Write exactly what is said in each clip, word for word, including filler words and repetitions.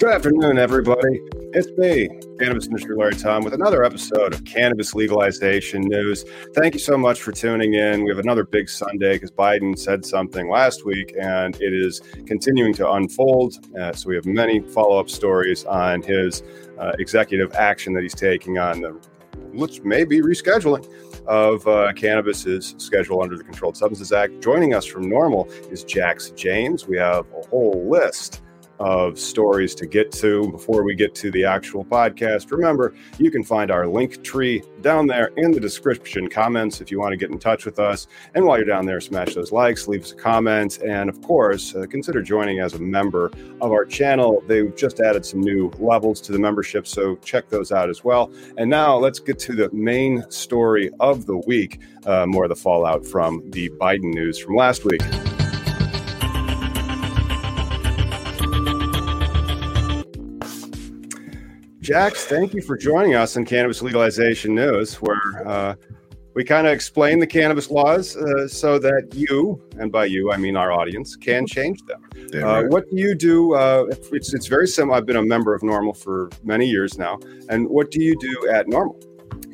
Good afternoon, everybody. It's me, Cannabis Industry Lawyer Tom, with another episode of Cannabis Legalization News. Thank you so much for tuning in. We have another big Sunday because Biden said something last week, and it is continuing to unfold. Uh, so we have many follow-up stories on his uh, executive action that he's taking on the, which may be rescheduling of uh, cannabis's schedule under the Controlled Substances Act. Joining us from NORML is Jax James. We have a whole list of stories to get to before we get to the actual podcast. Remember, you can find our link tree down there in the description comments if you want to get in touch with us. And while you're down there, smash those likes, leave us a comment, and of course, uh, consider joining as a member of our channel. They've just added some new levels to the membership, so check those out as well. And now let's get to the main story of the week, uh, more of the fallout from the Biden news from last week. Jax, thank you for joining us on Cannabis Legalization News, where uh, we kind of explain the cannabis laws uh, so that you, and by you I mean our audience, can change them. Uh, right. What do you do? Uh, it's it's very similar. I've been a member of NORML for many years now. And what do you do at NORML?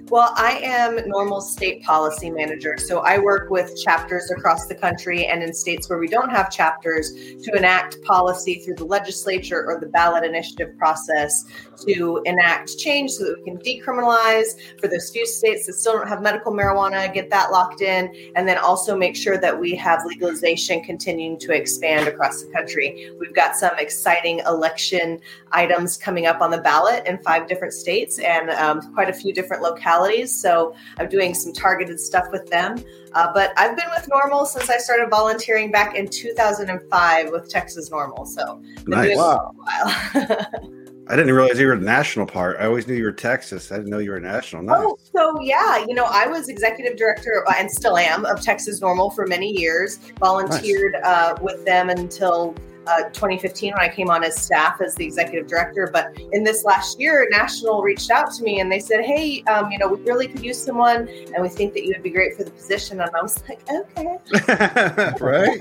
Well, I am NORML's state policy manager. So I work with chapters across the country and in states where we don't have chapters to enact policy through the legislature or the ballot initiative process, to enact change so that we can decriminalize for those few states that still don't have medical marijuana, get that locked in, and then also make sure that we have legalization continuing to expand across the country. We've got some exciting election items coming up on the ballot in five different states and um, quite a few different localities. So I'm doing some targeted stuff with them. Uh, but I've been with NORML since I started volunteering back in two thousand five with Texas NORML. So I've been nice. doing wow. it for a while. I didn't realize you were a national part. I always knew you were Texas. I didn't know you were national. Nice. Oh, so yeah. You know, I was executive director and still am of Texas NORML for many years. Volunteered nice. uh, with them until uh, twenty fifteen when I came on as staff as the executive director. But in this last year, National reached out to me and they said, hey, um, you know, we really could use someone and we think that you would be great for the position. And I was like, okay. Right.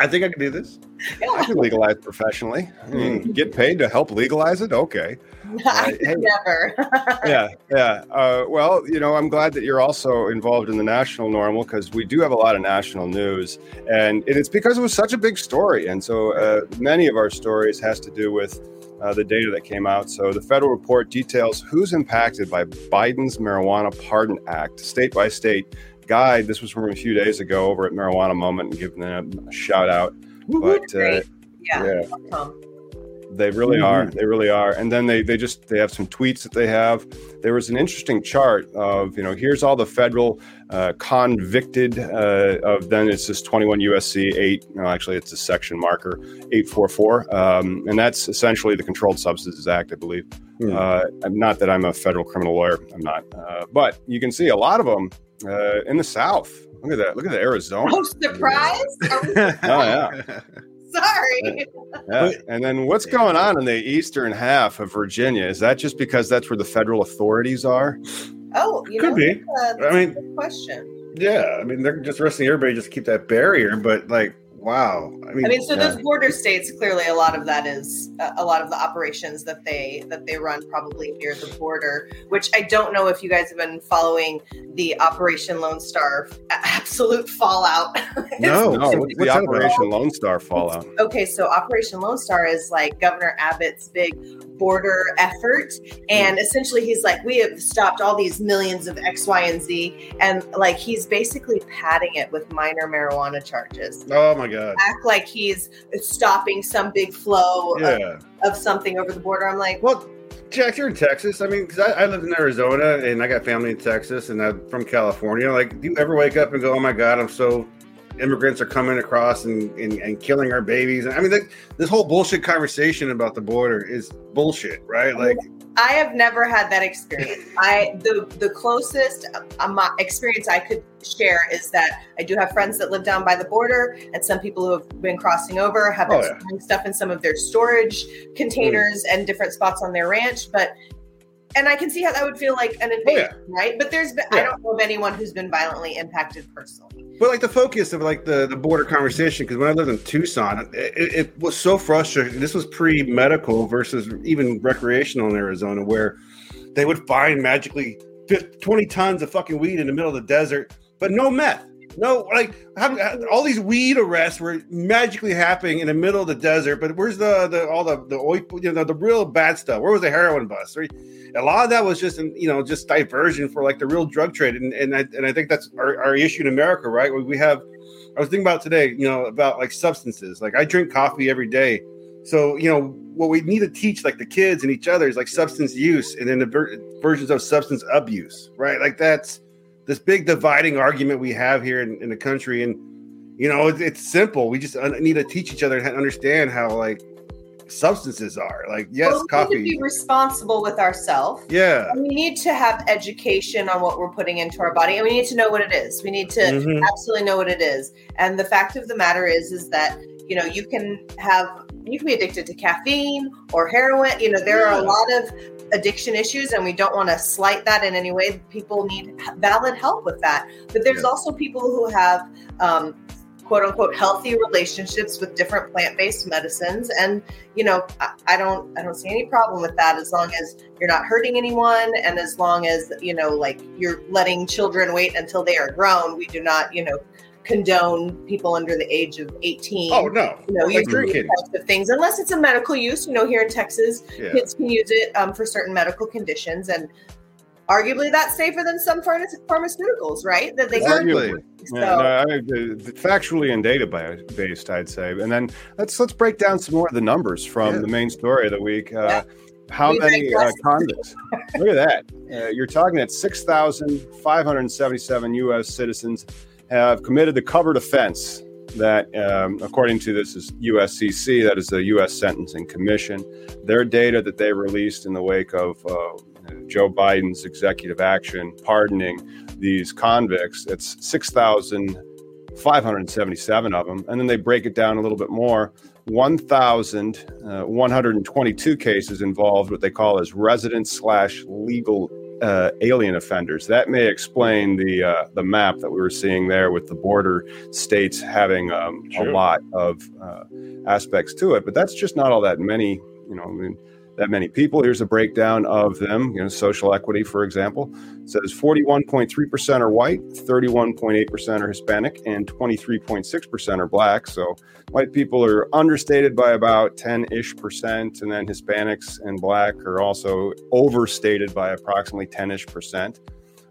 I think I can do this. Yeah. I can legalize professionally. I mean, get paid to help legalize it? Okay. I uh, hey. never. yeah, yeah. Uh, well, you know, I'm glad that you're also involved in the national NORML because we do have a lot of national news. And it's because it was such a big story. And so uh, many of our stories has to do with uh, the data that came out. So the federal report details who's impacted by Biden's Marijuana Pardon Act, state by state guide. This was from a few days ago over at Marijuana Moment, and giving them a shout out. But uh, yeah, yeah. Awesome. They really mm-hmm. are. They really are. And then they, they just they have some tweets that they have. There was an interesting chart of, you know, here's all the federal uh, convicted uh, of then it's this twenty-one U S C eight. No, actually, it's a section marker eight forty-four. Um, and that's essentially the Controlled Substances Act, I believe. Mm. Uh, not that I'm a federal criminal lawyer. I'm not. Uh, but you can see a lot of them uh, in the South. Look at that. Look at the Arizona. Oh, surprise. Oh, yeah. Sorry. Yeah. And then what's going on in the eastern half of Virginia? Is that just because that's where the federal authorities are? Oh, you could know, be. That's, uh, that's I mean, a good question. Yeah. I mean, they're just resting everybody just to keep that barrier. But, like, wow. I mean, I mean so yeah. those border states, clearly a lot of that is uh, a lot of the operations that they that they run probably near the border, which I don't know if you guys have been following the Operation Lone Star absolute fallout. No, no. What's the Operation Lone Star fallout? Okay, so Operation Lone Star is like Governor Abbott's big border effort. And mm. essentially he's like, we have stopped all these millions of X, Y, and Z. And like he's basically padding it with minor marijuana charges. Oh my God. Act like he's stopping some big flow yeah. of, of something over the border. I'm like, well, Jack, you're in Texas. I mean, because I, I lived in Arizona and I got family in Texas and I'm from California. Like, do you ever wake up and go, oh my God, I'm so immigrants are coming across and, and, and killing our babies? I mean, like, this whole bullshit conversation about the border is bullshit, right? Like, I have never had that experience. I the the closest um, experience I could share is that I do have friends that live down by the border, and some people who have been crossing over have been oh, yeah. storing stuff in some of their storage containers mm. and different spots on their ranch. But And I can see how that would feel like an invasion, oh, yeah. right? But there's been, yeah. I don't know of anyone who's been violently impacted personally. But like the focus of like the, the border conversation, because when I lived in Tucson, it, it was so frustrating. This was pre-medical versus even recreational in Arizona, where they would find magically fifty, twenty tons of fucking weed in the middle of the desert, but no meth. No, like all these weed arrests were magically happening in the middle of the desert. But where's the, the all the the oil, you know, the real bad stuff? Where was the heroin bust? A lot of that was just you know just diversion for like the real drug trade. And and I and I think that's our, our issue in America, right? We have. I was thinking about today, you know, about like substances. Like I drink coffee every day, so you know what we need to teach like the kids and each other is like substance use and then the ver- versions of substance abuse, right? Like that's. This big dividing argument we have here in, in the country. And, you know, it, it's simple. We just un- need to teach each other and understand how, like, substances are. Like, yes, well, coffee. We need to be responsible with ourselves. Yeah. And we need to have education on what we're putting into our body. And we need to know what it is. We need to mm-hmm. absolutely know what it is. And the fact of the matter is, is that, you know, you can have, you can be addicted to caffeine or heroin. You know, there yeah. are a lot of addiction issues, and we don't want to slight that in any way. People need valid help with that. But there's also people who have um, quote unquote healthy relationships with different plant-based medicines. And, you know, I, I don't, I don't see any problem with that as long as you're not hurting anyone. And as long as, you know, like you're letting children wait until they are grown, we do not, you know, condone people under the age of eighteen. Oh no, you know, like using types of things unless it's a medical use. You know, here in Texas, yeah. kids can use it um, for certain medical conditions, and arguably that's safer than some pharma- pharmaceuticals, right? That they exactly. So. Yeah, no, I, factually and data based, I'd say. And then let's let's break down some more of the numbers from yeah. the main story of the week. Uh, yeah. How we many uh, convicts? Look at that. Uh, you're talking at six thousand five hundred seventy-seven U S citizens have committed the covered offense that, um, according to this is U S C C, that is the U S Sentencing Commission, their data that they released in the wake of uh, Joe Biden's executive action, pardoning these convicts. It's six thousand five hundred seventy-seven of them. And then they break it down a little bit more. one thousand one hundred twenty-two cases involved what they call as resident slash legal Uh, alien offenders. That may explain the uh, the map that we were seeing there with the border states having um, a lot of uh, aspects to it. But that's just not all that many, you know, I mean, that many people. Here's a breakdown of them. You know, social equity, for example, it says forty-one point three percent are white, thirty-one point eight percent are Hispanic, and twenty-three point six percent are black. So white people are understated by about ten-ish percent, and then Hispanics and black are also overstated by approximately ten-ish percent.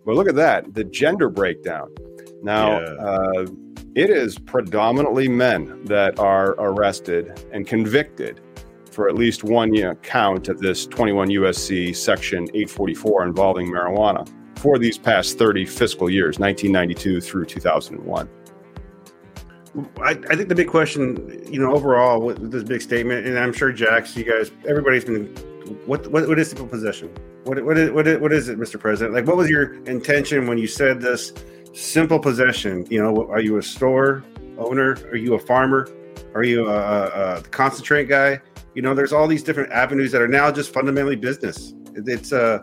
But look at that, the gender breakdown. Now, yeah. uh, it is predominantly men that are arrested and convicted for at least one you know, count of this twenty-one U S C section eight forty-four involving marijuana for these past thirty fiscal years, nineteen ninety-two through two thousand one. I, I think the big question, you know, overall with this big statement, and I'm sure Jax, you guys, everybody's been, what what, what is simple possession? What what is, what is what is it, Mister President? Like, what was your intention when you said this simple possession? You know, are you a store owner? Are you a farmer? Are you a, a, a concentrate guy? You know, there's all these different avenues that are now just fundamentally business. It's uh,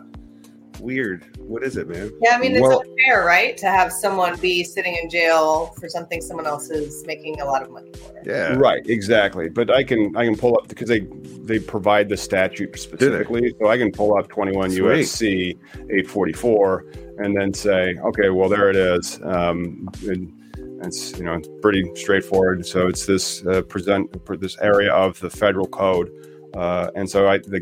weird. What is it, man? Yeah, I mean, it's well, unfair, right? To have someone be sitting in jail for something someone else is making a lot of money for. Yeah, right. Exactly. But I can I can pull up because they they provide the statute specifically. So I can pull up twenty-one Sweet. U S C eight forty-four and then say, OK, well, there it is. Um, and, It's, you know, pretty straightforward. So it's this uh, present for this area of the federal code. Uh, and so I, the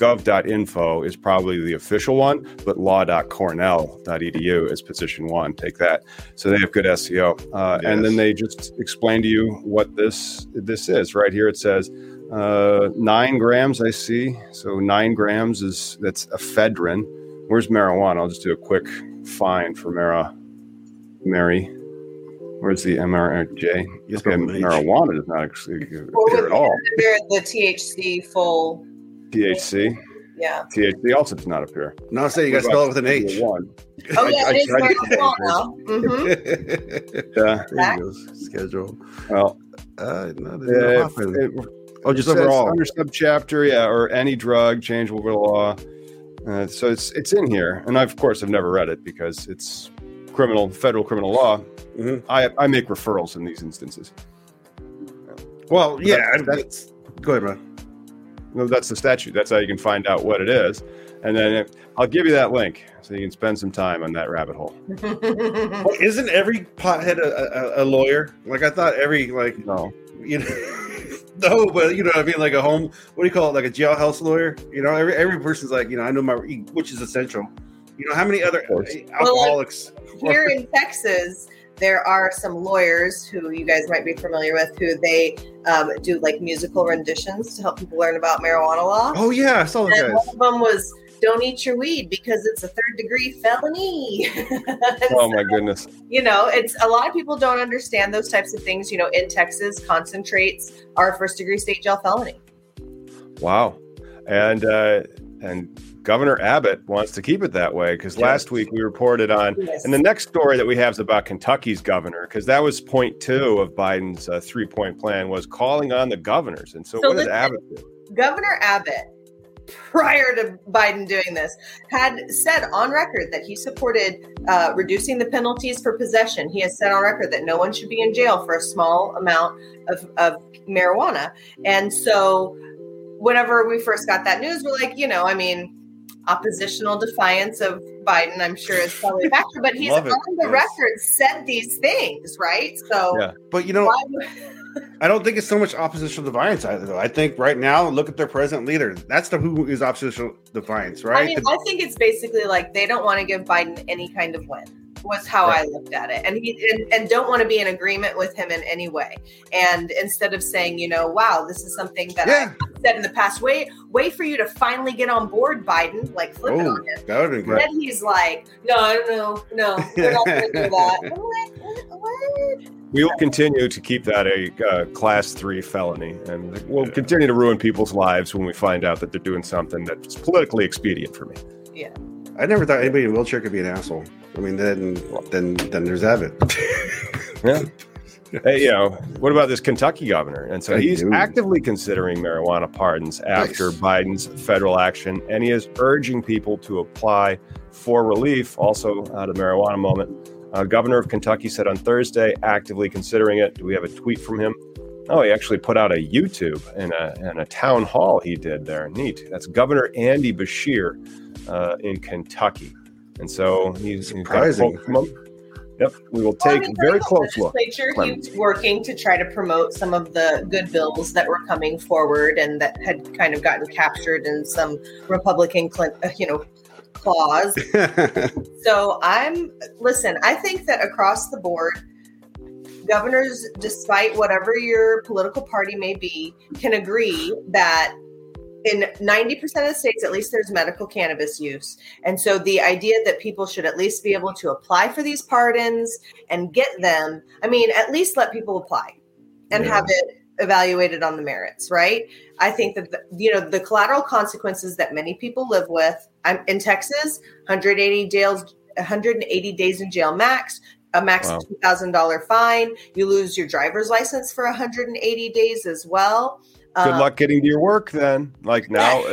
gov dot info is probably the official one, but law dot cornell dot e d u is position one. Take that. So they have good S E O. Uh, yes. And then they just explain to you what this this is right here. It says uh, nine grams. I see. So nine grams is that's ephedrine. Where's marijuana? I'll just do a quick find for Mara, Mary. Where's the M R J? Okay, marijuana does not appear at all. The T H C full. T H C? Yeah. T H C also does not appear. No, say so you got to spell it with an H. One. Oh, yeah, I, it I is marijuana. Mm-hmm. Yeah. There you go. Schedule. Well, uh, no, there's uh, no it, it, oh, just overall. Under subchapter, yeah, or any drug changeable law. Uh, so it's it's in here, and I, of course, I've never read it because it's criminal, federal criminal law. Mm-hmm. I I make referrals in these instances. Well, yeah, that's, that's go ahead, bro. No, that's the statute. That's how you can find out what it is, and then if, I'll give you that link so you can spend some time on that rabbit hole. Well, isn't every pothead a, a, a lawyer? Like I thought, every like no, you know. No, but you know what I mean, like a home, what do you call it, like a jailhouse lawyer? You know, every every person's like, you know, I know my, which is essential. You know, how many other alcoholics? Well, here in Texas, there are some lawyers who you guys might be familiar with, who they um, do like musical renditions to help people learn about marijuana law. Oh yeah, I saw that. And guys. One of them was, "Don't eat your weed because it's a third degree felony." Oh my goodness! You know, it's a lot of people don't understand those types of things. You know, in Texas, concentrates are first degree state jail felony. Wow, and uh, and Governor Abbott wants to keep it that way because yes. last week we reported on, yes. and the next story that we have is about Kentucky's governor, because that was point two of Biden's uh, three point plan, was calling on the governors. And so, so what listen, did Abbott do? Governor Abbott, prior to Biden doing this, had said on record that he supported uh, reducing the penalties for possession. He has said on record that no one should be in jail for a small amount of, of marijuana. And so whenever we first got that news, we're like, you know, I mean, oppositional defiance of Biden, I'm sure, is probably a factor, but he's on the yes. record said these things, right? So, yeah. But you know, why- I don't think it's so much oppositional defiance either, though. I think right now, look at their present leader. That's the who is oppositional defiance, right? I mean, I think it's basically like they don't want to give Biden any kind of win, was how right. I looked at it. And he and, and don't want to be in agreement with him in any way. And instead of saying, you know, wow, this is something that yeah. I said in the past, wait, wait for you to finally get on board, Biden, like flip oh, it on him. That would be good. And then he's like, no, no, no, we're not going to do that. I'm like, what? what? We will continue to keep that a uh, class three felony, and we'll continue to ruin people's lives when we find out that they're doing something that's politically expedient for me. Yeah. I never thought anybody in a wheelchair could be an asshole. I mean, then then, then there's Abbott. Yeah. Hey, you know, what about this Kentucky governor? And so I he's do. actively considering marijuana pardons after nice. Biden's federal action, and he is urging people to apply for relief, also out of Marijuana Moment. Uh, Governor of Kentucky said on Thursday, actively considering it. Do we have a tweet from him? Oh, he actually put out a YouTube and a, and a town hall he did there. Neat. That's Governor Andy Beshear uh, in Kentucky. And so he's surprising. Yep, we will take well, I mean, very close look. He was working to try to promote some of the good bills that were coming forward and that had kind of gotten captured in some Republican, you know, clause. So I'm, listen, I think that across the board, governors, despite whatever your political party may be, can agree that in ninety percent of the states, at least there's medical cannabis use. And so the idea that people should at least be able to apply for these pardons and get them, I mean, at least let people apply and yeah. have it evaluated on the merits, right? I think that, the, you know, the collateral consequences that many people live with, I'm in Texas, one hundred eighty jails, one hundred eighty days in jail max, a max wow. two thousand dollars fine. You lose your driver's license for one hundred eighty days as well. Good um, luck getting to your work then. Like now,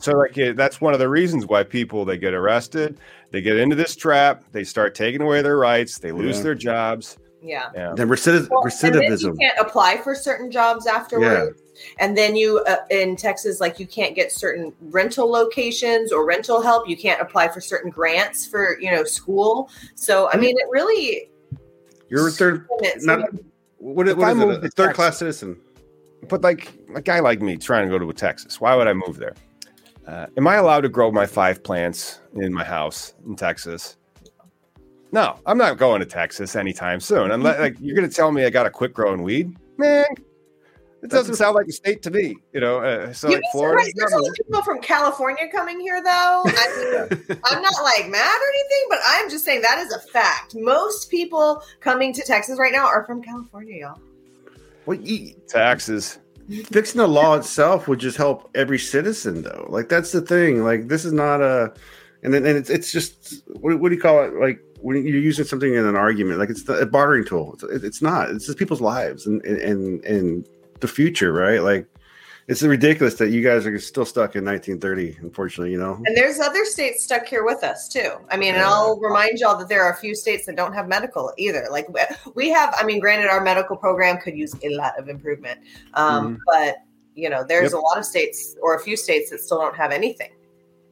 so like that's one of the reasons why people, they get arrested, they get into this trap, they start taking away their rights, they lose yeah. their jobs. Yeah. yeah. Then recidiv- well, recidivism. And then you can't apply for certain jobs afterwards. Yeah. And then you, uh, in Texas, like you can't get certain rental locations or rental help. You can't apply for certain grants for, you know, school. So, I mean, it really. You're a third. Not, what what is it? A third class citizen. But like a guy like me trying to go to Texas, why would I move there? Uh, am I allowed to grow my five plants in my house in Texas? No, I'm not going to Texas anytime soon. Unless, like, you're going to tell me I got to quit growing weed, man. It doesn't sound like a state to me, you know. Uh, so like Florida. There's a lot of people from California coming here, though. I mean, I'm not like mad or anything, but I'm just saying that is a fact. Most people coming to Texas right now are from California, y'all. Well, you, taxes. Fixing the law itself would just help every citizen, though. Like that's the thing. Like this is not a, and then and it's it's just what, what do you call it? Like when you're using something in an argument, like it's the, a bartering tool. It's, it's not. It's just people's lives and and and. and the future, right? Like it's ridiculous that you guys are still stuck in nineteen thirty, unfortunately, you know. And there's other states stuck here with us, too. I mean, yeah. And I'll remind y'all that there are a few states that don't have medical either. Like we have, I mean, granted, our medical program could use a lot of improvement. Um, mm-hmm. But, you know, there's yep. a lot of states or a few states that still don't have anything.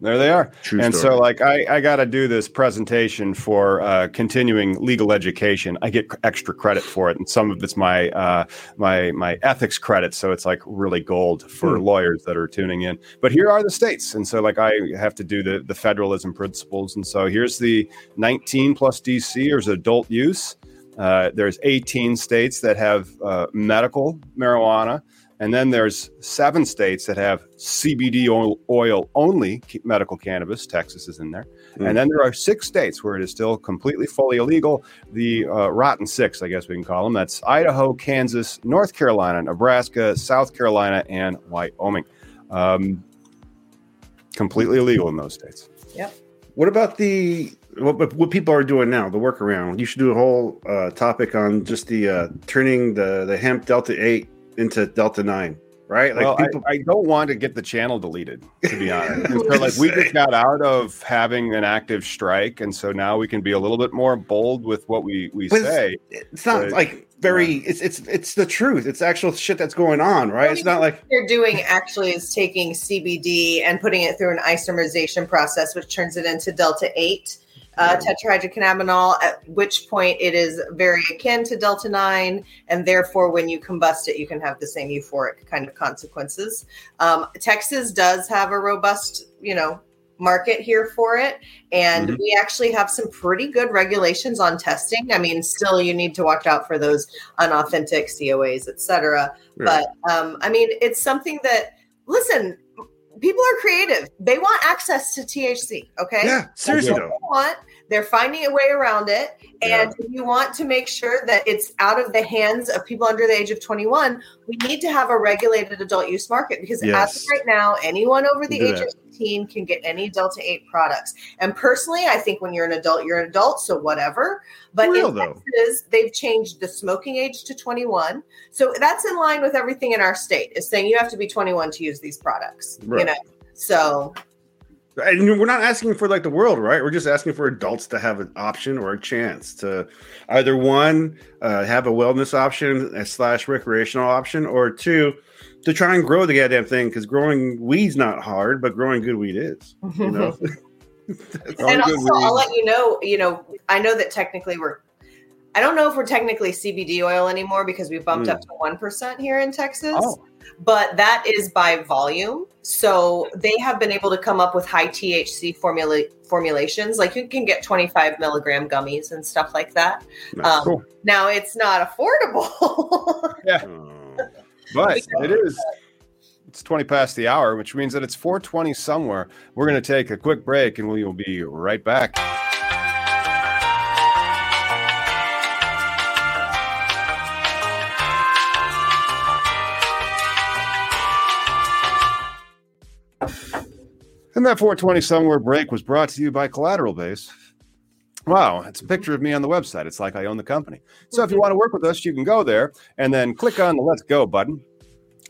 There they are. True and story. So like I, I got to do this presentation for uh, continuing legal education. I get extra credit for it. And some of it's my uh, my my ethics credit. So it's like really gold for hmm. lawyers that are tuning in. But here are the states. And so like I have to do the, the federalism principles. And so here's the nineteen plus D C or adult use. Uh, there's eighteen states that have uh, medical marijuana. And then there's seven states that have C B D oil, oil only medical cannabis. Texas is in there. Mm-hmm. And then there are six states where it is still completely fully illegal. The uh, rotten six, I guess we can call them. That's Idaho, Kansas, North Carolina, Nebraska, South Carolina, and Wyoming. Um, completely illegal in those states. Yep. What about the what, what people are doing now, the workaround? You should do a whole uh, topic on just the uh, turning the, the hemp Delta eight into Delta nine, right? Like well, people- I, I don't want to get the channel deleted, to be honest. So, like we just got out of having an active strike, and so now we can be a little bit more bold with what we we but say. It's, it's not but, like very. Yeah. It's it's it's the truth. It's actual shit that's going on, right? What it's not like they're doing actually is taking C B D and putting it through an isomerization process, which turns it into Delta eight. Uh, tetrahydrocannabinol, at which point it is very akin to Delta nine, and therefore when you combust it, you can have the same euphoric kind of consequences. Um, Texas does have a robust, you know, market here for it, and mm-hmm. we actually have some pretty good regulations on testing. I mean, still you need to watch out for those unauthentic C O As, et cetera. Yeah. But, um, I mean, it's something that, listen, people are creative. They want access to T H C, okay? Yeah, seriously. That's what they want. They're finding a way around it. And yeah. if you want to make sure that it's out of the hands of people under the age of twenty-one, we need to have a regulated adult use market because yes. as of right now, anyone over the age that. of eighteen can get any Delta eight products. And personally, I think when you're an adult, you're an adult, so whatever. But real, in Texas, though. They've changed the smoking age to twenty-one. So that's in line with everything in our state is saying you have to be twenty-one to use these products, right. you know? So... And we're not asking for like the world, right? We're just asking for adults to have an option or a chance to either one, uh, have a wellness option slash recreational option, or two, to try and grow the goddamn thing. Because growing weed's not hard, but growing good weed is, you know? And also, weed. I'll let you know, you know, I know that technically we're, I don't know if we're technically C B D oil anymore because we bumped mm. up to one percent here in Texas. Oh. But that is by volume. So they have been able to come up with high T H C formula- formulations. Like you can get twenty-five milligram gummies and stuff like that. Um, cool. Now it's not affordable. yeah, but it is. It's twenty past the hour, which means that it's four twenty somewhere. We're going to take a quick break and we will be right back. And that four twenty somewhere break was brought to you by Collateral Base. Wow, it's a picture of me on the website. It's like I own the company. So if you want to work with us, you can go there and then click on the Let's Go button.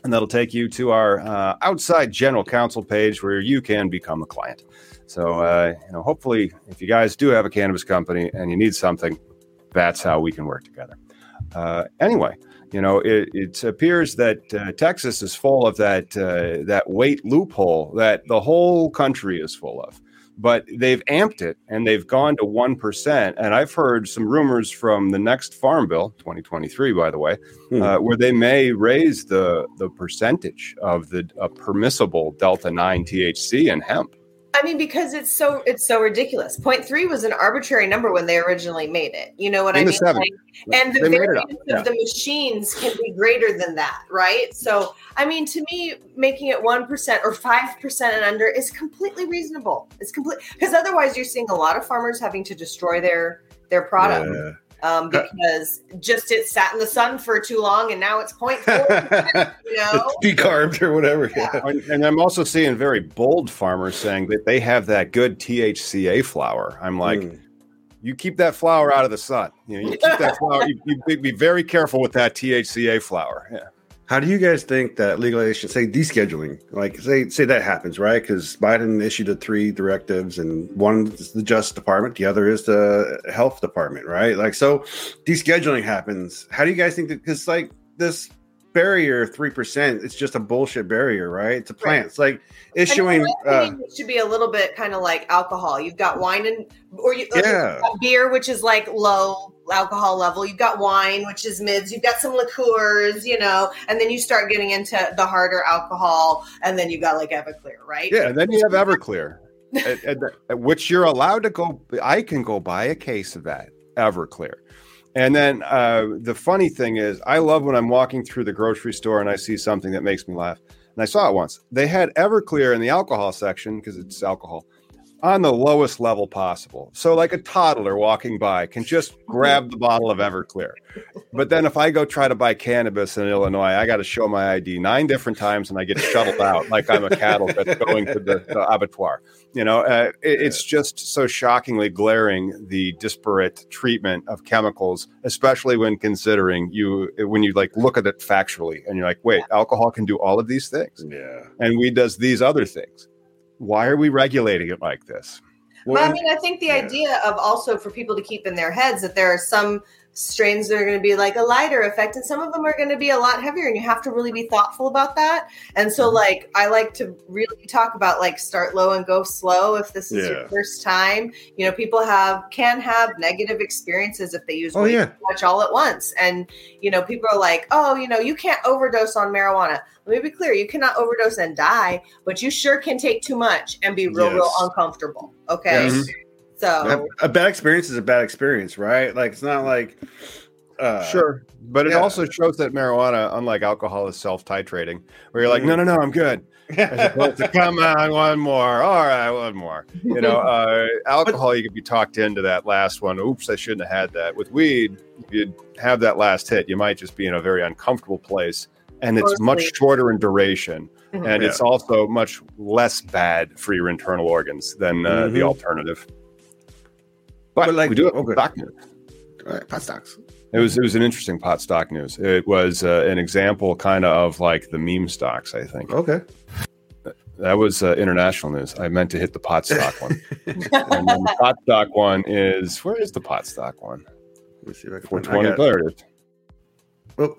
And that'll take you to our uh, outside general counsel page where you can become a client. So, uh, you know, hopefully if you guys do have a cannabis company and you need something, that's how we can work together. Uh, anyway. You know, it, it appears that uh, Texas is full of that uh, that weight loophole that the whole country is full of. But they've amped it and they've gone to one percent. And I've heard some rumors from the next Farm Bill, twenty twenty-three, by the way, hmm. uh, where they may raise the, the percentage of the uh, permissible Delta nine T H C in hemp. I mean, because it's so it's so ridiculous. Point three was an arbitrary number when they originally made it. You know what I mean? Like, and the variance of yeah. the machines can be greater than that, right? So, I mean, to me, making it one percent or five percent and under is completely reasonable. It's complete because otherwise you're seeing a lot of farmers having to destroy their, their product. Yeah. Um, because just it sat in the sun for too long and now it's zero point four, you know, decarbed or whatever. Yeah. Yeah. And I'm also seeing very bold farmers saying that they have that good T H C A flower. I'm like, mm. you keep that flower out of the sun. You know, you keep that flower. You, you be very careful with that T H C A flower. Yeah. How do you guys think that legalization, say descheduling, like say say that happens, right? Because Biden issued the three directives, and one is the Justice Department, the other is the Health Department, right? Like, so descheduling happens. How do you guys think that? Because like this barrier three percent, it's just a bullshit barrier, right? To plants, right. Like issuing uh, should be a little bit kind of like alcohol. You've got wine and or you, yeah. Got beer, which is like low alcohol level, you've got wine, which is mids, you've got some liqueurs, you know, and then you start getting into the harder alcohol, and then you got like Everclear, right? Yeah, and then you have Everclear, at, at, at which you're allowed to go. I can go buy a case of that Everclear. And then uh, the funny thing is, I love when I'm walking through the grocery store and I see something that makes me laugh. And I saw it once. They had Everclear in the alcohol section, because it's alcohol, on the lowest level possible. So like a toddler walking by can just grab the bottle of Everclear. But then if I go try to buy cannabis in Illinois, I got to show my I D nine different times and I get shuttled out like I'm a cattle that's going to the, the abattoir. You know, uh, it, it's just so shockingly glaring, the disparate treatment of chemicals, especially when considering you, when you like look at it factually and you're like, wait, alcohol can do all of these things. Yeah. And weed does these other things. Why are we regulating it like this? Well, well I mean, I think the yeah. idea of also for people to keep in their heads that there are some strains that are going to be like a lighter effect, and some of them are going to be a lot heavier, and you have to really be thoughtful about that. And so like, I like to really talk about like start low and go slow. If this is yeah. your first time, you know, people have, can have negative experiences if they use oh, way yeah. too much all at once. And, you know, people are like, oh, you know, you can't overdose on marijuana. Let me be clear. You cannot overdose and die, but you sure can take too much and be real, yes. real uncomfortable. Okay. Yes. So a bad experience is a bad experience, right? Like, it's not like, uh, sure. But it yeah. also shows that marijuana, unlike alcohol, is self-titrating, where you're like, no, no, no, I'm good. To come on, one more. All right, one more. You know, uh, alcohol, you could be talked into that last one. Oops, I shouldn't have had that. With weed, if you'd have that last hit, you might just be in a very uncomfortable place. And it's much shorter in duration. Mm-hmm. And yeah. it's also much less bad for your internal organs than uh, mm-hmm. the alternative. But, but like, we do have okay. stock news. All right, pot stocks. It was it was an interesting pot stock news. It was uh, an example kind of of like the meme stocks, I think. Okay. That was uh, international news. I meant to hit the pot stock one. And then the pot stock one is, where is the pot stock one? Let me see if I can find it. four twenty, there it is. Oh.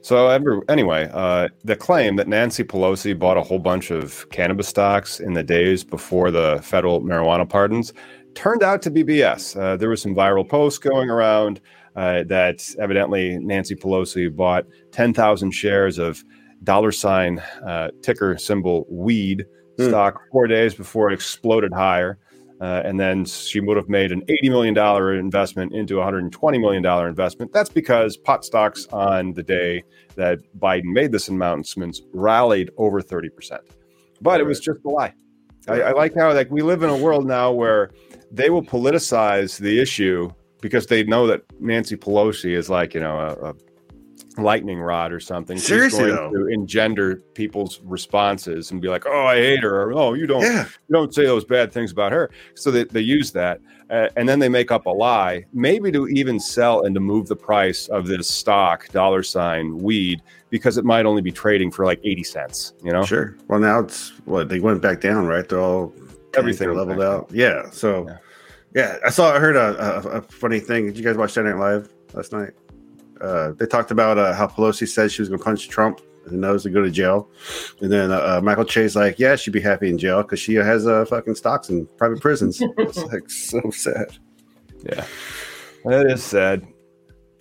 So every, anyway, uh, the claim that Nancy Pelosi bought a whole bunch of cannabis stocks in the days before the federal marijuana pardons turned out to be B S. Uh, there was some viral posts going around uh, that evidently Nancy Pelosi bought ten thousand shares of dollar sign uh, ticker symbol weed mm. stock four days before it exploded higher. Uh, and then she would have made an eighty million dollars investment into a one hundred twenty million dollars investment. That's because pot stocks on the day that Biden made this announcement rallied over thirty percent. But right. it was just a lie. I, I like how like we live in a world now where they will politicize the issue because they know that Nancy Pelosi is like, you know, a, a lightning rod or something. Seriously, she's going though. to engender people's responses and be like, "Oh, I hate her," or "Oh, you don't, yeah. you don't say those bad things about her." So they, they use that, uh, and then they make up a lie, maybe to even sell and to move the price of this stock, dollar sign weed, because it might only be trading for like eighty cents. You know, sure. Well, now it's what they went back down, right? They're all everything leveled out. Yeah. So, yeah. yeah, I saw. I heard a, a, a funny thing. Did you guys watch Saturday Night Live last night? Uh, they talked about uh, how Pelosi said she was going to punch Trump in the nose and go to jail. And then uh, uh, Michael Che's like, yeah, she'd be happy in jail because she has uh, fucking stocks in private prisons. It's like so sad. Yeah, that is sad.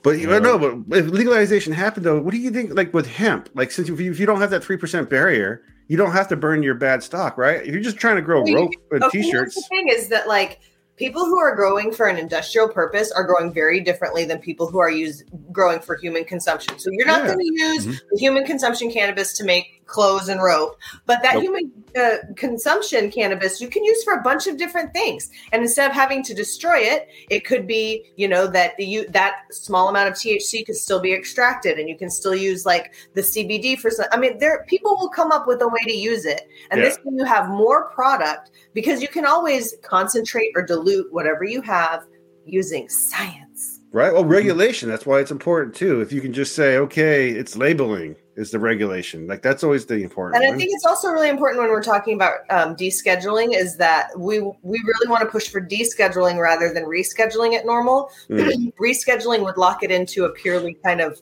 But you know, no, but if legalization happened, though, what do you think? Like with hemp, like since if you, if you don't have that three percent barrier, you don't have to burn your bad stock, right? If you're just trying to grow well, rope and okay, T-shirts. The thing is that like, people who are growing for an industrial purpose are growing very differently than people who are use, growing for human consumption. So you're not yeah. going to use mm-hmm. human consumption cannabis to make clothes and rope, but that nope. human uh, consumption cannabis you can use for a bunch of different things. And instead of having to destroy it, it could be, you know, that you that small amount of T H C could still be extracted, and you can still use like the C B D for some. I mean, there people will come up with a way to use it, and yeah. this way you have more product because you can always concentrate or dilute whatever you have using science. Right. Well, regulation. That's why it's important, too. If you can just say, OK, it's labeling is the regulation. Like, that's always the important. And I one. think it's also really important when we're talking about um, descheduling is that we we really want to push for descheduling rather than rescheduling at normal. Mm. Rescheduling would lock it into a purely kind of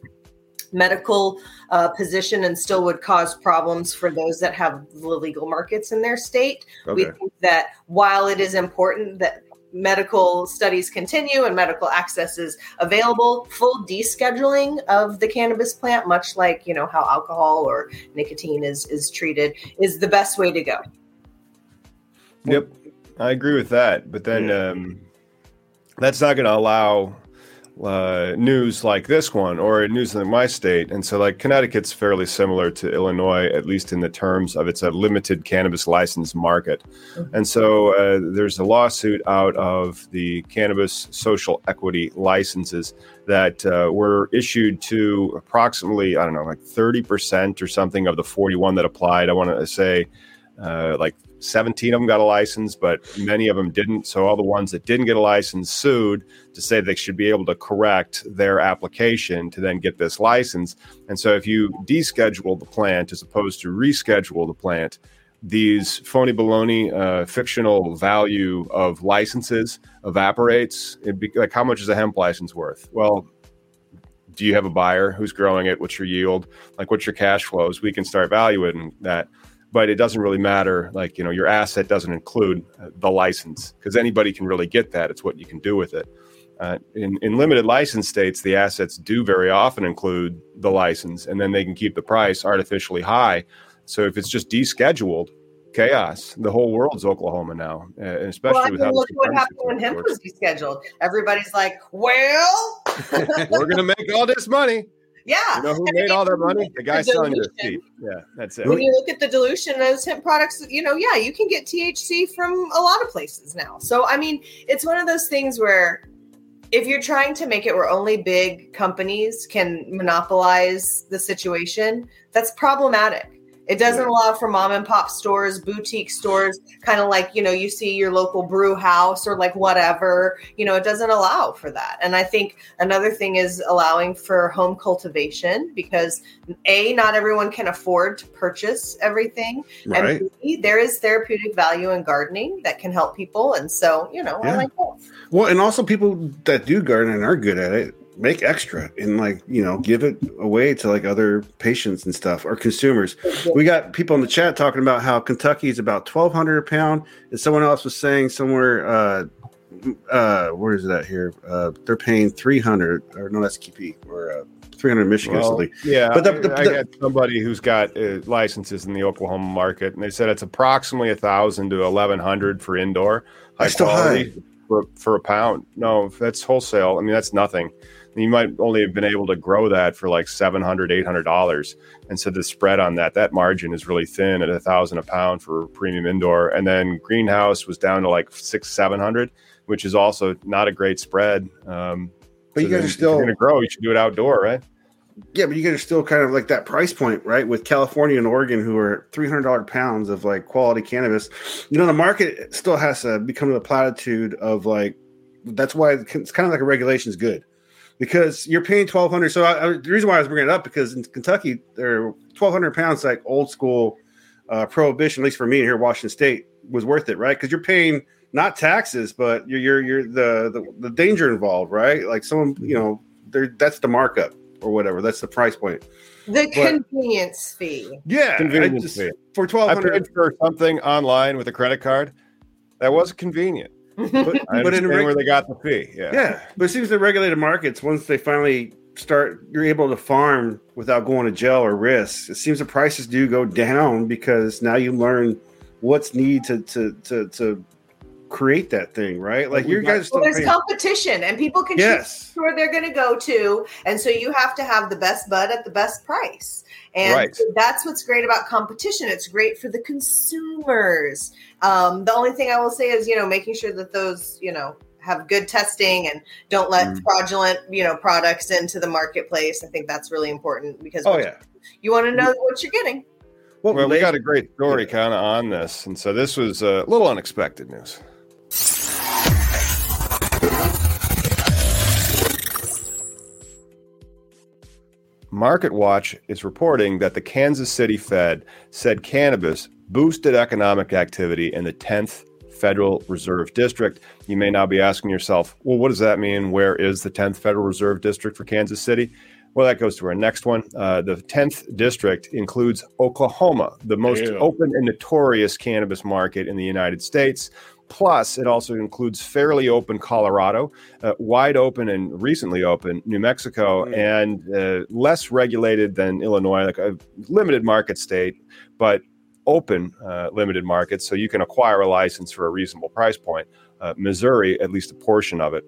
medical uh, position and still would cause problems for those that have legal markets in their state. Okay. We think that while it is important that medical studies continue and medical access is available, full descheduling of the cannabis plant, much like, you know, how alcohol or nicotine is, is treated, is the best way to go. Yep. I agree with that. But then um, that's not going to allow uh, news like this one or news in my state. And so, like, Connecticut's fairly similar to Illinois, at least in the terms of it's a limited cannabis license market. Mm-hmm. And so uh, there's a lawsuit out of the cannabis social equity licenses that uh, were issued to approximately, I don't know, like thirty percent or something of the forty-one that applied. I want to say uh, like seventeen of them got a license, but many of them didn't. So all the ones that didn't get a license sued to say they should be able to correct their application to then get this license. And so if you deschedule the plant as opposed to reschedule the plant, these phony baloney uh, fictional value of licenses evaporates. It'd be like, how much is a hemp license worth? Well, do you have a buyer? Who's growing it? What's your yield? Like, what's your cash flows? We can start valuing that. But it doesn't really matter. Like, you know, your asset doesn't include the license because anybody can really get that. It's what you can do with it. Uh, in, in limited license states, the assets do very often include the license, and then they can keep the price artificially high. So if it's just descheduled, chaos. The whole world's Oklahoma now, uh, and especially well, I mean, with look what happened when hemp was descheduled. Everybody's like, "Well, we're going to make all this money." Yeah. You know who and made all their money? The guy selling your feet. Yeah, that's it. When you look at the dilution of hemp products, you know, yeah, you can get T H C from a lot of places now. So, I mean, it's one of those things where if you're trying to make it where only big companies can monopolize the situation, that's problematic. It doesn't allow for mom and pop stores, boutique stores, kind of like, you know, you see your local brew house or like whatever, you know, it doesn't allow for that. And I think another thing is allowing for home cultivation because A, not everyone can afford to purchase everything. Right. And B, there is therapeutic value in gardening that can help people. And so, you know, yeah. I like both. Well, and also people that do garden and are good at it, make extra and, like, you know, give it away to like other patients and stuff or consumers. We got people in the chat talking about how Kentucky is about twelve hundred a pound. And someone else was saying somewhere, uh, uh, where is that here? Uh, they're paying three hundred or no, that's K P or uh, three hundred in Michigan. Well, or yeah. But the, the, the, I got somebody who's got uh, licenses in the Oklahoma market and they said it's approximately a thousand to eleven hundred for indoor. High that's quality still high. For, for a pound. No, that's wholesale. I mean, that's nothing. You might only have been able to grow that for like seven hundred dollars, eight hundred dollars. And so the spread on that, that margin is really thin at one thousand dollars a pound for premium indoor. And then greenhouse was down to like six hundred, seven hundred dollars, which is also not a great spread. Um, but so you guys are still going to grow. You should do it outdoor, right? Yeah, but you guys are still kind of like that price point, right? With California and Oregon, who are three hundred dollars pounds of like quality cannabis. You know, the market still has to become the platitude of like, that's why it's kind of like a regulation is good. Because you're paying twelve hundred. So I, I, the reason why I was bringing it up, because in Kentucky, they're twelve hundred pounds, like old school uh, prohibition, at least for me here in Washington State, was worth it, right? Because you're paying not taxes, but you're, you're, you're the, the the danger involved, right? Like someone, you know, that's the markup or whatever. That's the price point. The but, convenience fee. Yeah. Convenience just, fee. For twelve hundred. I paid for something online with a credit card. That was convenient. But, but in reg- where they got the fee, yeah, yeah. But it seems the regulated markets, once they finally start, you're able to farm without going to jail or risk. It seems the prices do go down because now you learn what's needed to to to, to create that thing, right? Like you guys, well, there's paying. Competition, and people can yes. choose where they're going to go to, and so you have to have the best bud at the best price. And right. that's what's great about competition. It's great for the consumers. Um, the only thing I will say is, you know, making sure that those, you know, have good testing and don't let mm. fraudulent, you know, products into the marketplace. I think that's really important because oh, yeah. you want to know what you're getting. Well, well we got a great story kind of on this. And so this was a little unexpected news. Market Watch is reporting that the Kansas City Fed said cannabis boosted economic activity in the tenth Federal Reserve District. You may now be asking yourself, well, what does that mean? Where is the tenth Federal Reserve District for Kansas City? Well, that goes to our next one. Uh, the tenth district includes Oklahoma, the most Ew. open and notorious cannabis market in the United States. Plus, it also includes fairly open Colorado, uh, wide open and recently open New Mexico, mm. and uh, less regulated than Illinois, like a limited market state, but open uh, limited markets. So you can acquire a license for a reasonable price point. Uh, Missouri, at least a portion of it.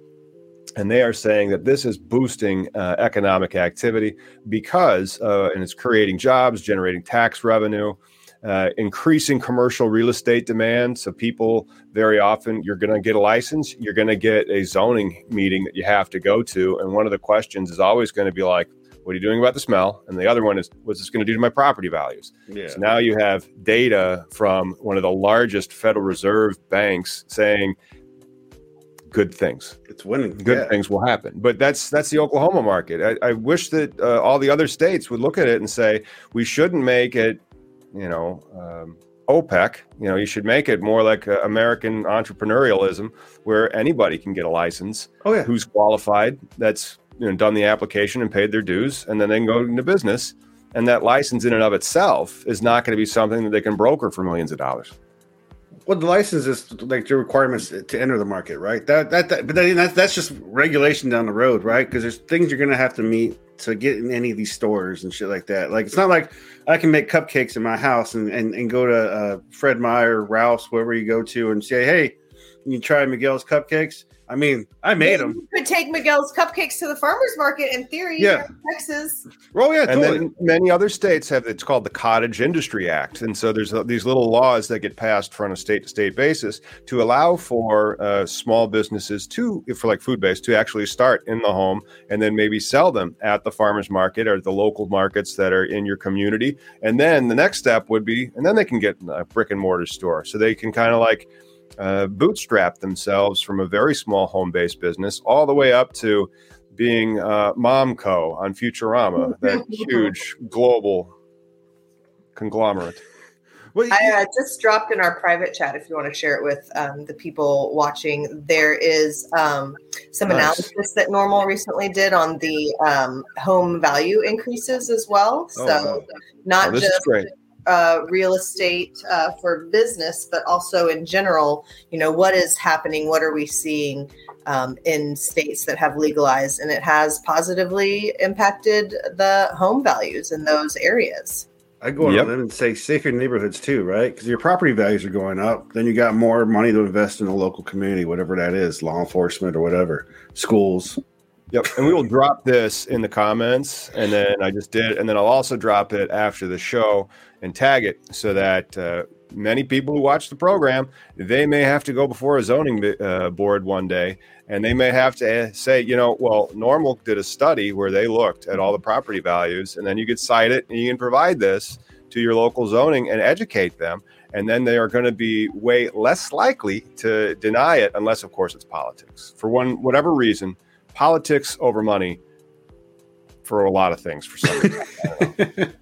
And they are saying that this is boosting uh, economic activity because uh, and it's creating jobs, generating tax revenue, uh, increasing commercial real estate demand. So people very often, you're going to get a license, you're going to get a zoning meeting that you have to go to. And one of the questions is always going to be like, what are you doing about the smell? And the other one is, what's this going to do to my property values? Yeah. So now you have data from one of the largest Federal Reserve banks saying, good things. It's winning. Good yeah. things will happen. But that's that's the Oklahoma market. I, I wish that uh, all the other states would look at it and say, we shouldn't make it, you know, um, OPEC. You know, you should make it more like uh, American entrepreneurialism, where anybody can get a license. Oh, yeah. Who's qualified, that's, you know, done the application and paid their dues, and then they can go into business. And that license in and of itself is not going to be something that they can broker for millions of dollars. Well, the license is like your requirements to enter the market, right? That that, that but that, that's just regulation down the road, right? Because there's things you're gonna have to meet to get in any of these stores and shit like that. Like, it's not like I can make cupcakes in my house and and, and go to uh, Fred Meyer, Ralph's, wherever you go to, and say, hey, can you try Miguel's cupcakes? I mean, I made them. You could take Miguel's cupcakes to the farmers market in theory, yeah. in Texas. Oh, yeah, totally. And then many other states have, it's called the Cottage Industry Act. And so there's these little laws that get passed from a state to state basis to allow for uh, small businesses to, for like food based, to actually start in the home and then maybe sell them at the farmers market or the local markets that are in your community. And then the next step would be, and then they can get a brick and mortar store. So they can kind of like, Uh, bootstrap themselves from a very small home-based business all the way up to being uh, Momco on Futurama, that huge global conglomerate. Well, you- I uh, just dropped in our private chat, if you want to share it with um, the people watching. There is um, some nice. analysis that NORML recently did on the um, home value increases as well. So oh, wow. not oh, just... Uh, real estate uh, for business, but also in general, you know, what is happening? What are we seeing um, in states that have legalized? And it has positively impacted the home values in those areas. I go on yep. and say safer neighborhoods too, right? Because your property values are going up. Then you got more money to invest in the local community, whatever that is, law enforcement or whatever, schools. Yep. And we will drop this in the comments. And then I just did. And then I'll also drop it after the show and tag it so that uh, many people who watch the program, they may have to go before a zoning uh, board one day. And they may have to say, you know, well, NORML did a study where they looked at all the property values. And then you could cite it and you can provide this to your local zoning and educate them. And then they are going to be way less likely to deny it, unless, of course, it's politics. For one, whatever reason. Politics over money for a lot of things for some reason.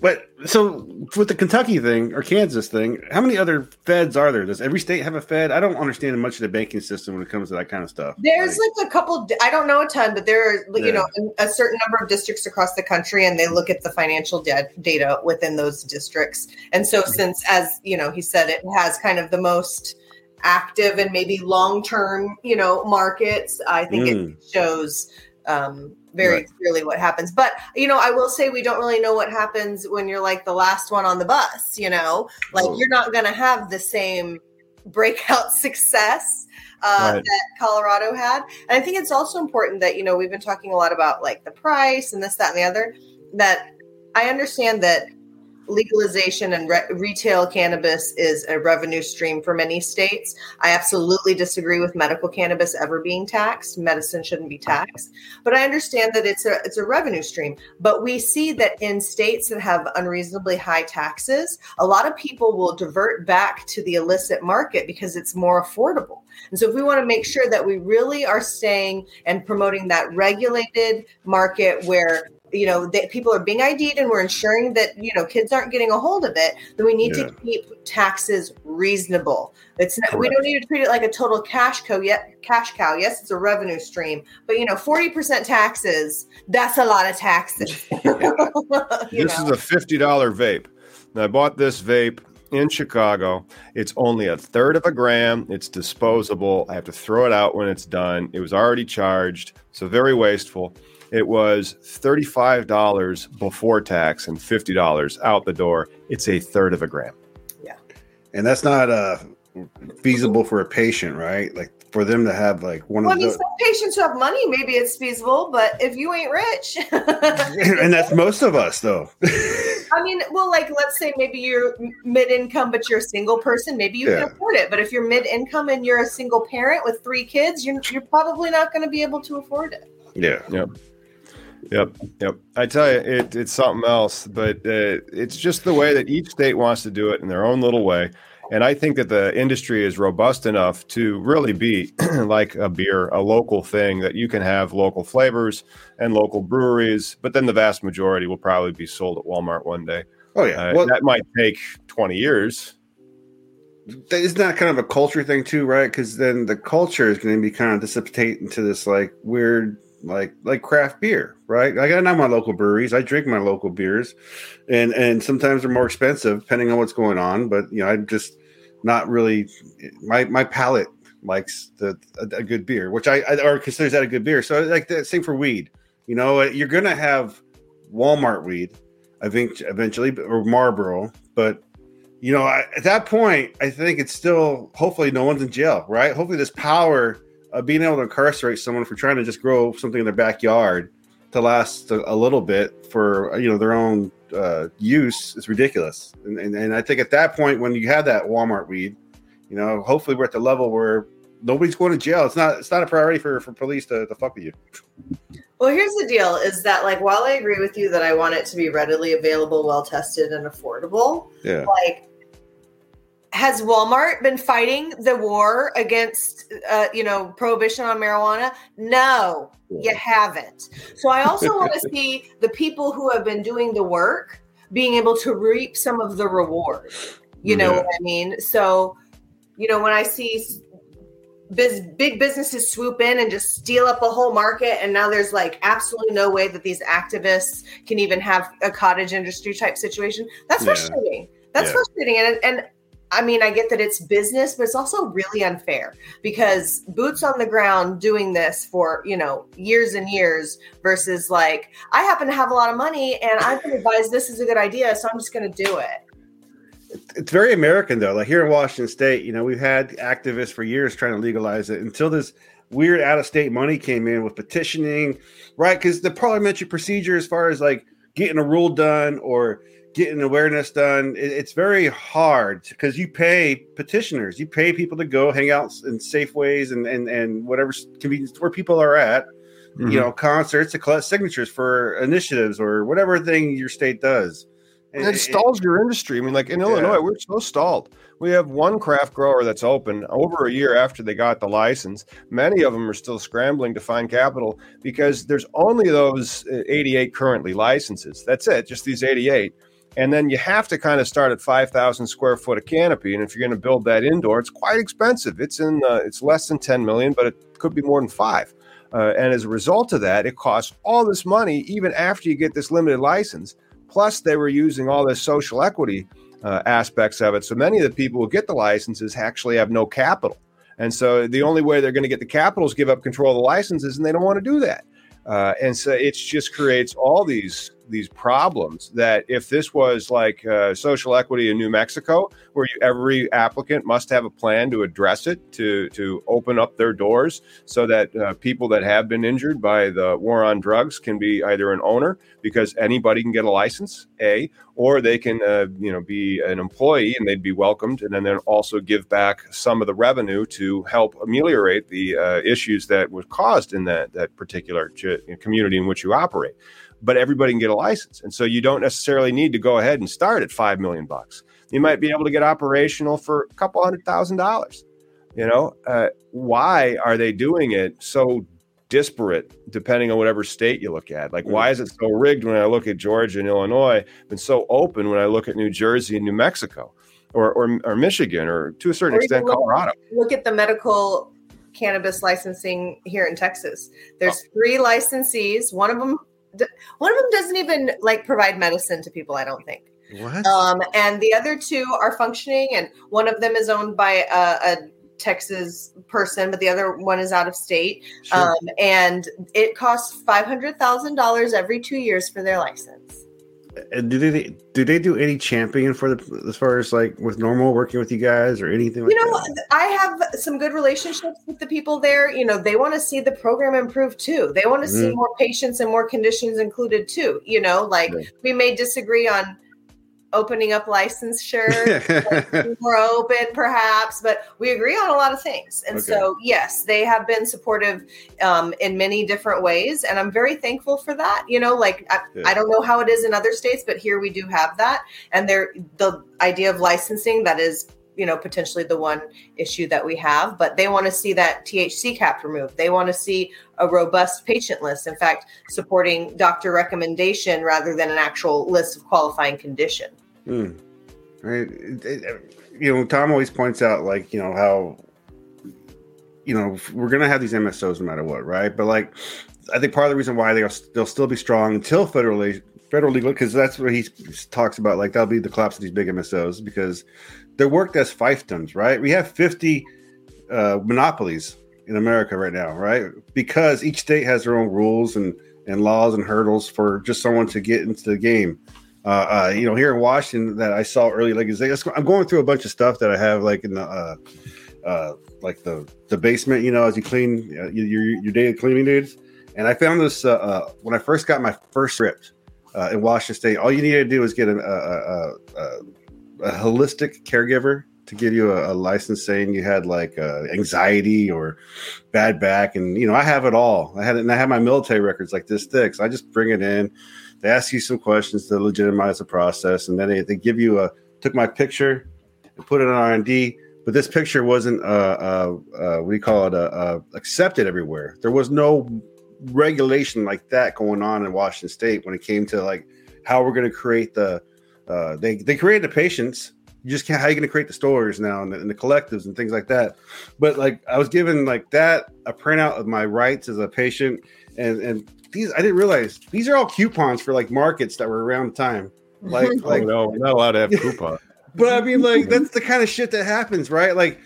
But so with the Kentucky thing or Kansas thing, how many other feds are there? Does every state have a fed? I don't understand much of the banking system when it comes to that kind of stuff. There's like, like a couple, I don't know a ton, but there are, you yeah. know, a certain number of districts across the country, and they look at the financial de- data within those districts. And so since, as you know, he said, it has kind of the most active and maybe long-term, you know, markets. I think mm. it shows um, very right. clearly what happens. But, you know, I will say we don't really know what happens when you're like the last one on the bus, you know, like oh. you're not going to have the same breakout success uh, right. that Colorado had. And I think it's also important that, you know, we've been talking a lot about like the price and this, that, and the other, that I understand that legalization and re- retail cannabis is a revenue stream for many states. I absolutely disagree with medical cannabis ever being taxed. Medicine shouldn't be taxed, but I understand that it's a it's a revenue stream. But we see that in states that have unreasonably high taxes, a lot of people will divert back to the illicit market because it's more affordable. And so if we want to make sure that we really are staying and promoting that regulated market where you know, that people are being I D'd and we're ensuring that, you know, kids aren't getting a hold of it, then we need yeah. to keep taxes reasonable. It's not, we don't need to treat it like a total cash cow yet, cash cow. Yes, it's a revenue stream, but you know, forty percent taxes, that's a lot of taxes. Yeah. This know? is a fifty dollars vape. Now, I bought this vape in Chicago. It's only a third of a gram. It's disposable. I have to throw it out when it's done. It was already charged, so very wasteful. It was thirty-five dollars before tax and fifty dollars out the door. It's a third of a gram. Yeah. And that's not uh, feasible for a patient, right? Like for them to have like one well, of I mean, those. Some patients who have money, maybe it's feasible, but if you ain't rich. And that's most of us though. I mean, well, like let's say maybe you're mid-income, but you're a single person. Maybe you yeah. can afford it. But if you're mid-income and you're a single parent with three kids, you're, you're probably not going to be able to afford it. Yeah. Yep. Yep. Yep. I tell you, it, it's something else, but uh, it's just the way that each state wants to do it in their own little way. And I think that the industry is robust enough to really be like a beer, a local thing that you can have local flavors and local breweries. But then the vast majority will probably be sold at Walmart one day. Oh, yeah. Uh, well, that might take twenty years. Isn't that kind of a culture thing, too, right? Because then the culture is going to be kind of dissipate into this like weird. Like like craft beer, right? I got not my local breweries. I drink my local beers, and and sometimes they're more expensive depending on what's going on. But you know, I'm just not really my my palate likes the a, a good beer, which I, I or considers that a good beer. So like that same for weed. You know, you're gonna have Walmart weed, I think eventually, or Marlboro. But you know, I, at that point, I think it's still hopefully no one's in jail, right? Hopefully this power. Uh, being able to incarcerate someone for trying to just grow something in their backyard to last a, a little bit for you know their own uh, use is ridiculous. And, and and I think at that point when you have that Walmart weed, you know, hopefully we're at the level where nobody's going to jail. It's not it's not a priority for, for police to, to fuck with you. Well, here's the deal: is that like while I agree with you that I want it to be readily available, well tested, and affordable, yeah, like. Has Walmart been fighting the war against, uh, you know, prohibition on marijuana? No, you haven't. So I also want to see the people who have been doing the work being able to reap some of the reward. You know yeah. what I mean? So, you know, when I see biz- big businesses swoop in and just steal up a whole market, and now there's like absolutely no way that these activists can even have a cottage industry type situation. That's yeah. frustrating. That's yeah. frustrating. And, and, I mean, I get that it's business, but it's also really unfair because boots on the ground doing this for, you know, years and years versus like, I happen to have a lot of money and I've been advised this is a good idea. So I'm just going to do it. It's very American, though. Like here in Washington State, you know, we've had activists for years trying to legalize it until this weird out of state money came in with petitioning. Right. Because the parliamentary procedure as far as like getting a rule done or getting awareness done, it's very hard because you pay petitioners, you pay people to go hang out in Safeways and and and whatever convenience store people are at, mm-hmm. you know, concerts to collect signatures for initiatives or whatever thing your state does. And it, it stalls it, your industry. I mean, like in yeah. Illinois, we're so stalled. We have one craft grower that's open over a year after they got the license. Many of them are still scrambling to find capital because there's only those eighty-eight currently licenses. That's it, just these eighty-eight. And then you have to kind of start at five thousand square foot of canopy. And if you're going to build that indoor, it's quite expensive. It's in uh, it's less than ten million, but it could be more than five. Uh, and as a result of that, it costs all this money, even after you get this limited license. Plus, they were using all this social equity uh, aspects of it. So many of the people who get the licenses actually have no capital. And so the only way they're going to get the capital is give up control of the licenses. And they don't want to do that. Uh, and so it just creates all these these problems that if this was like uh, social equity in New Mexico, where you, every applicant must have a plan to address it, to to open up their doors so that uh, people that have been injured by the war on drugs can be either an owner because anybody can get a license, A, or they can uh, you know be an employee and they'd be welcomed and then then also give back some of the revenue to help ameliorate the uh, issues that were caused in that, that particular ch- community in which you operate. But everybody can get a license. And so you don't necessarily need to go ahead and start at five million bucks. You might be able to get operational for a couple hundred thousand dollars. You know, uh, why are they doing it so disparate depending on whatever state you look at. Like, why is it so rigged when I look at Georgia and Illinois, and so open when I look at New Jersey and New Mexico, or or, or Michigan, or to a certain or extent, look, Colorado? Look at the medical cannabis licensing here in Texas. There's oh. three licensees. One of them, one of them doesn't even like provide medicine to people, I don't think. What? Um, and the other two are functioning, and one of them is owned by a, a Texas person, but the other one is out of state. Sure. Um, and it costs five hundred thousand dollars every two years for their license. And do they do they do any championing for the, as far as like with normal working with you guys or anything like that? You know, that? I have some good relationships with the people there. You know, they want to see the program improve too. They want to mm-hmm. see more patients and more conditions included too. You know, like right. we may disagree on opening up licensure, like more open perhaps, but we agree on a lot of things. And okay. so, yes, they have been supportive um, in many different ways. And I'm very thankful for that. You know, like, I, yeah. I don't know how it is in other states, but here we do have that. And there, the idea of licensing, that is, you know, potentially the one issue that we have, but they want to see that T H C cap removed. They want to see a robust patient list. In fact, supporting doctor recommendation rather than an actual list of qualifying condition. Mm. Right. You know, Tom always points out, like, you know, how, you know, we're going to have these M S Os no matter what. Right. But like, I think part of the reason why they'll, they'll still be strong until federally, federal legal, because that's what he talks about. Like, that'll be the collapse of these big M S Os because they're worked as fiefdoms, right? We have fifty uh, monopolies in America right now, right? Because each state has their own rules and, and laws and hurdles for just someone to get into the game. Uh, uh, you know, here in Washington that I saw early, like I'm going through a bunch of stuff that I have like in the uh, uh, like the, the basement, you know, as you clean uh, your your daily cleaning dudes. And I found this uh, uh, when I first got my first script uh, in Washington State. All you needed to do was get a, a, a, a a holistic caregiver to give you a, a license saying you had like uh, anxiety or bad back. And, you know, I have it all. I had it, and I have my military records like this thick. So I just bring it in. They ask you some questions to legitimize the process. And then they, they give you a, took my picture and put it on R and D, but this picture wasn't, uh, uh, uh, what do you call it? Uh, uh, accepted everywhere. There was no regulation like that going on in Washington State when it came to like how we're going to create the, Uh, they they created the patients. You just can't. How are you going to create the stores now and the, and the collectives and things like that? But like I was given like that a printout of my rights as a patient, and and these I didn't realize these are all coupons for like markets that were around the time. Like oh, like no, we're not allowed to have coupons. But I mean, like that's the kind of shit that happens, right? Like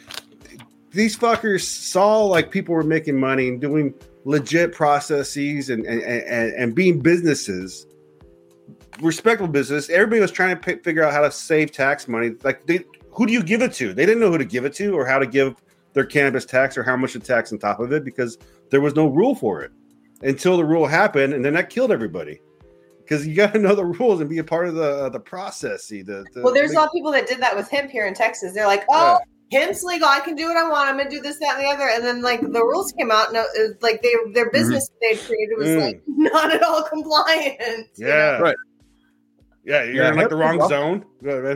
these fuckers saw like people were making money and doing legit processes and and and, and being businesses. Respectable business. Everybody was trying to pick, figure out how to save tax money. Like, they, who do you give it to? They didn't know who to give it to or how to give their cannabis tax or how much to tax on top of it because there was no rule for it until the rule happened, and then that killed everybody. Because you got to know the rules and be a part of the the process. The, the, well, there's a lot of people that did that with hemp here in Texas. They're like, oh, yeah. hemp's legal. I can do what I want. I'm going to do this, that, and the other. And then, like, the rules came out, and it was like they, their business mm-hmm. they created was, mm. like, not at all compliant. Yeah, right. Yeah, you're yeah, in like the wrong zone. Yeah.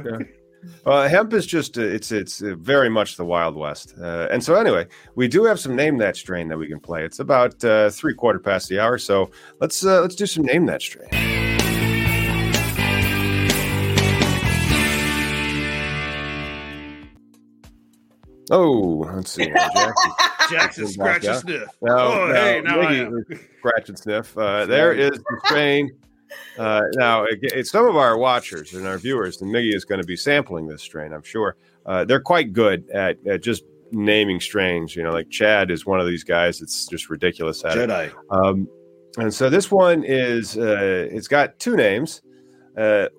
Uh, hemp is just, uh, it's it's uh, very much the Wild West. Uh, and so anyway, we do have some Name That Strain that we can play. It's about uh, three quarter past the hour. So let's uh, let's do some Name That Strain. Oh, let's see. Jackson scratch and sniff. No, oh, no, hey, now I am. Scratch and sniff. Uh, there is the strain. Uh, now, it, it, some of our watchers and our viewers, and Miggy is going to be sampling this strain, I'm sure. Uh, they're quite good at, at just naming strains. You know, like Chad is one of these guys that's just ridiculous at Jedi. It. Um, and so this one is, uh, it's got two names. Uh,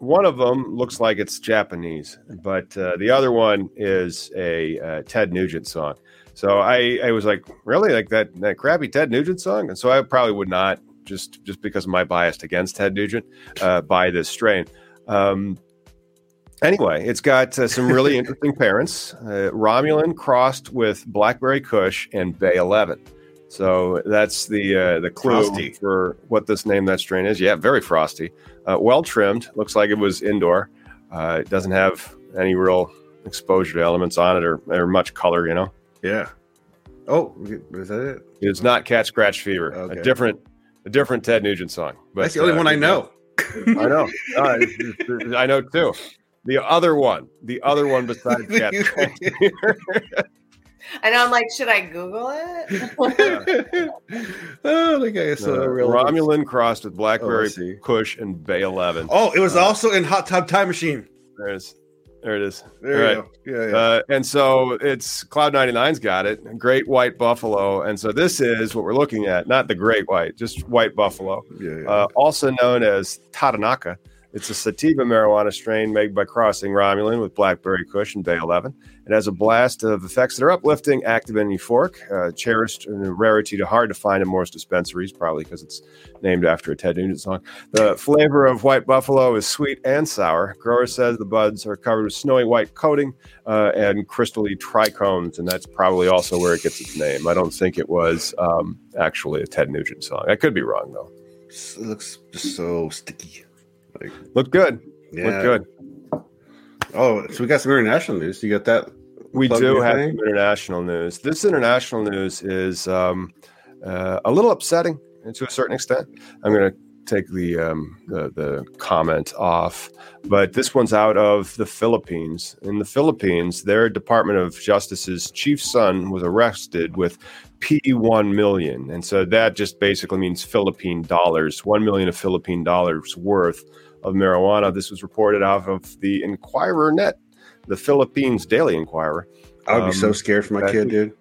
one of them looks like it's Japanese, but uh, the other one is a uh, Ted Nugent song. So I, I was like, really? Like that, that crappy Ted Nugent song? And so I probably would not. Just, just because of my bias against Ted Nugent, uh, by this strain. Um, anyway, it's got uh, some really interesting parents. Uh, Romulan crossed with Blackberry Kush and Bay eleven. So that's the uh, the clue frosty. For what this name that strain is. Yeah, very frosty. Uh, well trimmed. Looks like it was indoor. Uh, it doesn't have any real exposure to elements on it or, or much color, you know? Yeah. Oh, is that it? It's not Cat Scratch Fever. Okay. A different, a different Ted Nugent song. But that's the only uh, one I know. I know. Uh, I know too. The other one. The other one besides Cat Scratch Fever. I know. I'm like, should I Google it? Yeah. Oh, the guy is so real. Romulan crossed with Blackberry Kush oh, and Bay eleven. Oh, it was uh, also in Hot Tub Time Machine. There it is. There it is. There you right. go. Yeah, yeah. Uh, and so it's Cloud ninety-nine's got it. Great White Buffalo. And so this is what we're looking at. Not the Great White, just White Buffalo. Yeah, yeah. Uh, also known as Tatanaka. It's a sativa marijuana strain made by crossing Romulan with Blackberry Kush and Bay eleven. It has a blast of effects that are uplifting, active, and euphoric. Uh, cherished and a rarity to hard to find in most dispensaries, probably because it's named after a Ted Nugent song. The flavor of White Buffalo is sweet and sour. Grower says the buds are covered with snowy white coating uh, and crystally trichomes, and that's probably also where it gets its name. I don't think it was um, actually a Ted Nugent song. I could be wrong, though. It looks just so sticky. Like, look good. Yeah. Look good. Oh, so we got some international news. You got that? We do have some international news. This international news is um, uh, a little upsetting to a certain extent. I'm going to take the, um, the the comment off, but this one's out of the Philippines. In the Philippines, their Department of Justice's chief son was arrested with P one million. And so that just basically means Philippine dollars, one million of Philippine dollars worth of marijuana. This was reported out of the Inquirer Net, the Philippines Daily Inquirer. I would um, be so scared for my that, kid, dude.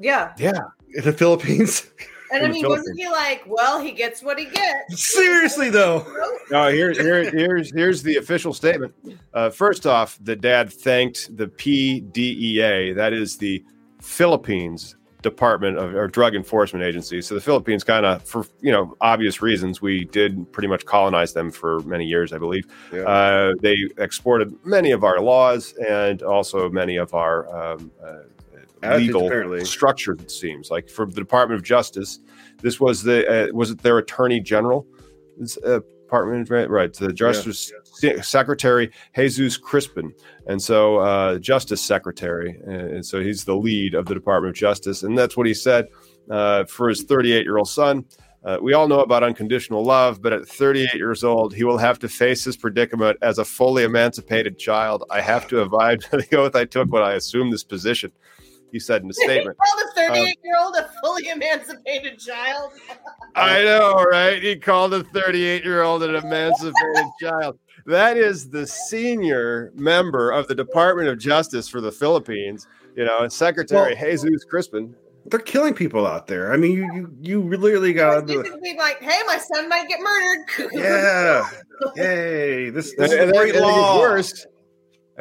Yeah. Yeah. In the Philippines. And I mean, wasn't he like, well, he gets what he gets? Seriously, though. No, here, here, here's here's the official statement. Uh, first off, the dad thanked the P D E A. That is the Philippines Department of or Drug Enforcement Agency. So the Philippines kind of, for you know, obvious reasons, we did pretty much colonize them for many years, I believe. Yeah. Uh, they exported many of our laws and also many of our um, uh, legal apparently. structures. It seems like for the Department of Justice, this was the uh, was it their Attorney General Department, right? right the Justice yeah. Secretary Jesus Crispin. And so uh, Justice Secretary, and so he's the lead of the Department of Justice. And that's what he said uh, for his thirty-eight-year-old son. Uh, we all know about unconditional love, but at thirty-eight years old, he will have to face his predicament as a fully emancipated child. I have to abide by the oath I took when I assumed this position, he said in a statement. He called a thirty-eight-year-old um, a fully emancipated child. I know, right? He called a thirty-eight-year-old an emancipated child. That is the senior member of the Department of Justice for the Philippines, you know, and Secretary well, Jesus Crispin. They're killing people out there. I mean, you you, you literally got to be like, hey, my son might get murdered. Yeah. Hey, this, this and, is great law. Worse.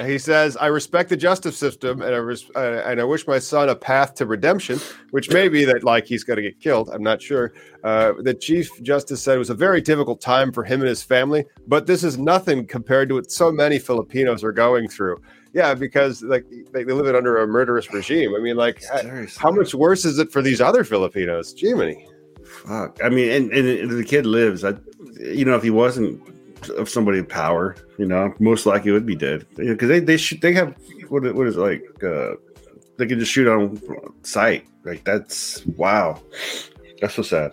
He says, I respect the justice system, and I, res- I and I wish my son a path to redemption, which may be that, like, he's going to get killed. I'm not sure. Uh, the Chief Justice said it was a very difficult time for him and his family, but this is nothing compared to what so many Filipinos are going through. Yeah, because, like, they, they live under a murderous regime. I mean, like, I, how much worse is it for these other Filipinos? Jiminy. Fuck. I mean, and, and the kid lives. I, you know, if he wasn't of somebody in power, you know, most likely would be dead because they they shoot they have what what is it like uh, they can just shoot on sight. Like that's wow, that's so sad.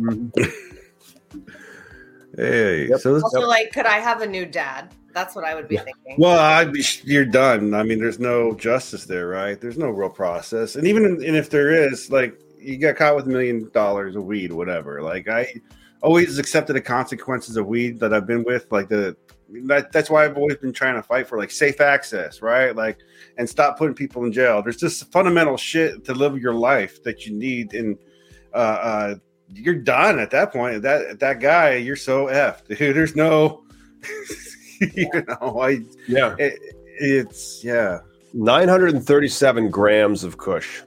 Mm-hmm. Hey, yep. so this, also like, could I have a new dad? That's what I would be thinking. Well, I'd be, you're done. I mean, there's no justice there, right? There's no real process, and even and if there is, like, you got caught with a million dollars of weed, whatever. Like I. always accepted the consequences of weed that I've been with, like the that, that's why I've always been trying to fight for like safe access, right? Like, and stop putting people in jail. There's just fundamental shit to live your life that you need, and uh, uh, you're done at that point. That that guy, you're so effed. Dude, there's no, you know, I yeah, it, it's yeah, nine hundred thirty-seven grams of kush.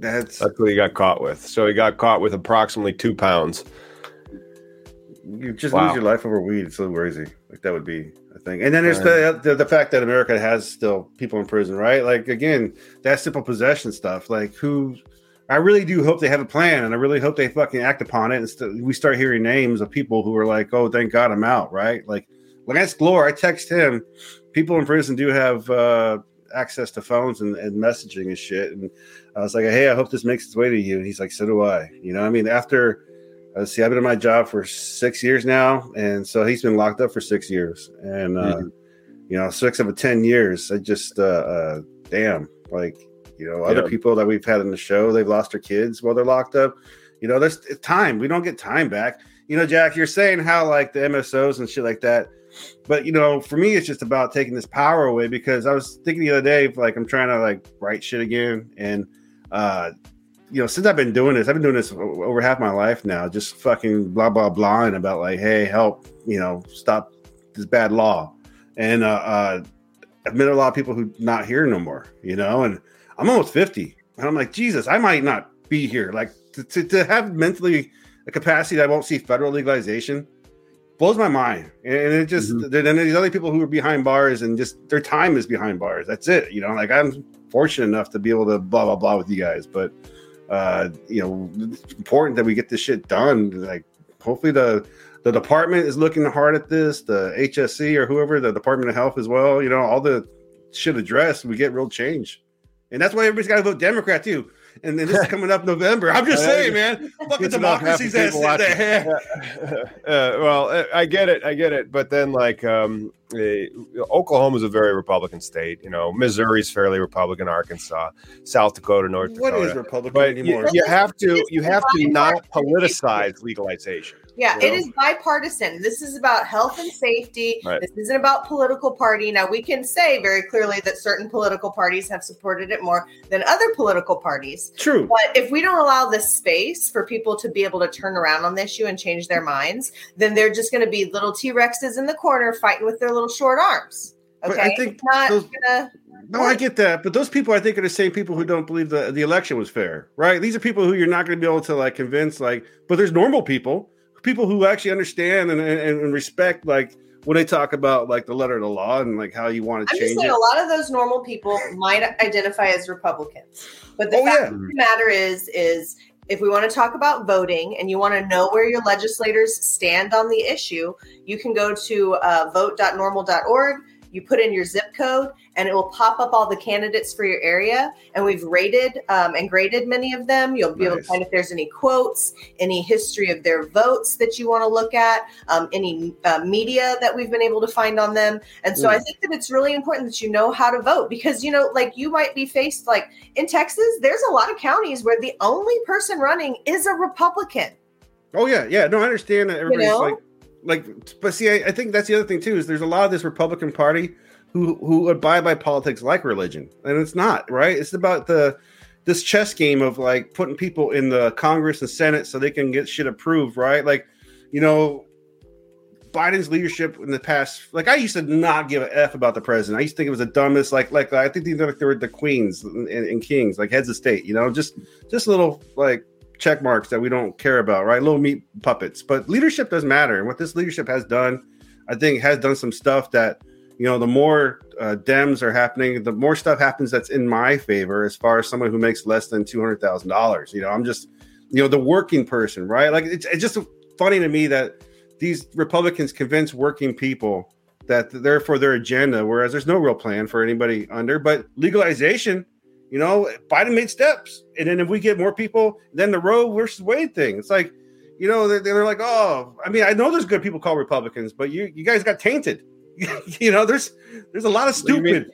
That's that's what he got caught with. So he got caught with approximately two pounds. You just wow. lose your life over weed. It's so crazy. Like that would be a thing. And then there's the, the the fact that America has still people in prison, right? Like again, that simple possession stuff. Like who? I really do hope they have a plan, and I really hope they fucking act upon it. And st- we start hearing names of people who are like, "Oh, thank God I'm out," right? Like Lance Glore. I text him. People in prison do have uh, access to phones and, and messaging and shit. And I was like, hey, I hope this makes its way to you. And he's like, so do I. You know, I mean, after, uh, see, I've been in my job for six years now. And so he's been locked up for six years. And, uh, mm-hmm. you know, six of the ten years, I just, uh, uh, damn, like, you know, other yeah. people that we've had on the show, they've lost their kids while they're locked up. You know, there's time. We don't get time back. You know, Jack, you're saying how like the M S Os and shit like that. But, you know, for me, it's just about taking this power away, because I was thinking the other day, like, I'm trying to like write shit again. And, uh, you know, since I've been doing this, I've been doing this over half my life now, just fucking blah, blah, blah. And about like, hey, help, you know, stop this bad law. And uh, uh, I've met a lot of people who not here no more, you know, and I'm almost fifty. And I'm like, Jesus, I might not be here. Like to, to, to have mentally a capacity that I won't see federal legalization blows my mind. And, and it just, mm-hmm. then there's other people who are behind bars and just their time is behind bars. That's it. You know, like I'm fortunate enough to be able to blah, blah, blah with you guys. But, uh, you know, it's important that we get this shit done. Like hopefully the, The department is looking hard at this, the H S C or whoever, the Department of Health as well. You know, all the shit addressed, we get real change. And that's why everybody's got to vote Democrat too. And then this is coming up November. I'm just saying, man, fucking democracy's ass in the head. Uh, well, I get it. I get it. But then like um, Oklahoma is a very Republican state. You know, Missouri's fairly Republican, Arkansas, South Dakota, North Dakota. What is Republican but anymore? You, you have to you have to not politicize legalization. Yeah, you know? It is bipartisan. This is about health and safety. Right. This isn't about political party. Now, we can say very clearly that certain political parties have supported it more than other political parties. True. But if we don't allow this space for people to be able to turn around on the issue and change their minds, then they're just going to be little T-Rexes in the corner fighting with their little short arms. Okay. But I think it's not those- going to. No, I get that. But those people, I think, are the same people who don't believe the, the election was fair, right? These are people who you're not going to be able to like convince, like, but there's normal people. People who actually understand and, and, and respect, like, when they talk about, like, the letter of the law and, like, how you want to change it. I'm just saying it. A lot of those normal people might identify as Republicans. But the oh, fact yeah. of the matter is, is if we want to talk about voting and you want to know where your legislators stand on the issue, you can go to uh, vote dot normal dot org. You put in your zip code and it will pop up all the candidates for your area. And we've rated um, and graded many of them. You'll be nice. Able to find if there's any quotes, any history of their votes that you want to look at, um, any uh, media that we've been able to find on them. And so mm. I think that it's really important that you know how to vote because, you know, like you might be faced like in Texas, there's a lot of counties where the only person running is a Republican. Oh, yeah. Yeah. No, I understand that everybody's you know? like. Like, but see, I, I think that's the other thing too, is there's a lot of this Republican Party who, who abide by politics like religion, and it's not right. It's about the, this chess game of like putting people in the Congress and Senate so they can get shit approved. Right. Like, you know, Biden's leadership in the past, like I used to not give a F about the president. I used to think it was the dumbest, like, like I think these like, were the queens and, and kings, like heads of state, you know, just, just little like, check marks that we don't care about, right? Little meat puppets. But leadership does matter. And what this leadership has done, I think has done some stuff that, you know, the more uh, Dems are happening, the more stuff happens that's in my favor as far as someone who makes less than two hundred thousand dollars. You know, I'm just, you know, the working person, right? Like, it's, it's just funny to me that these Republicans convince working people that they're for their agenda, whereas there's no real plan for anybody under. But legalization, you know, Biden made steps. And then if we get more people, then the Roe versus Wade thing. It's like, you know, they're, they're like, oh, I mean, I know there's good people called Republicans, but you you guys got tainted. You know, there's there's a lot of stupid.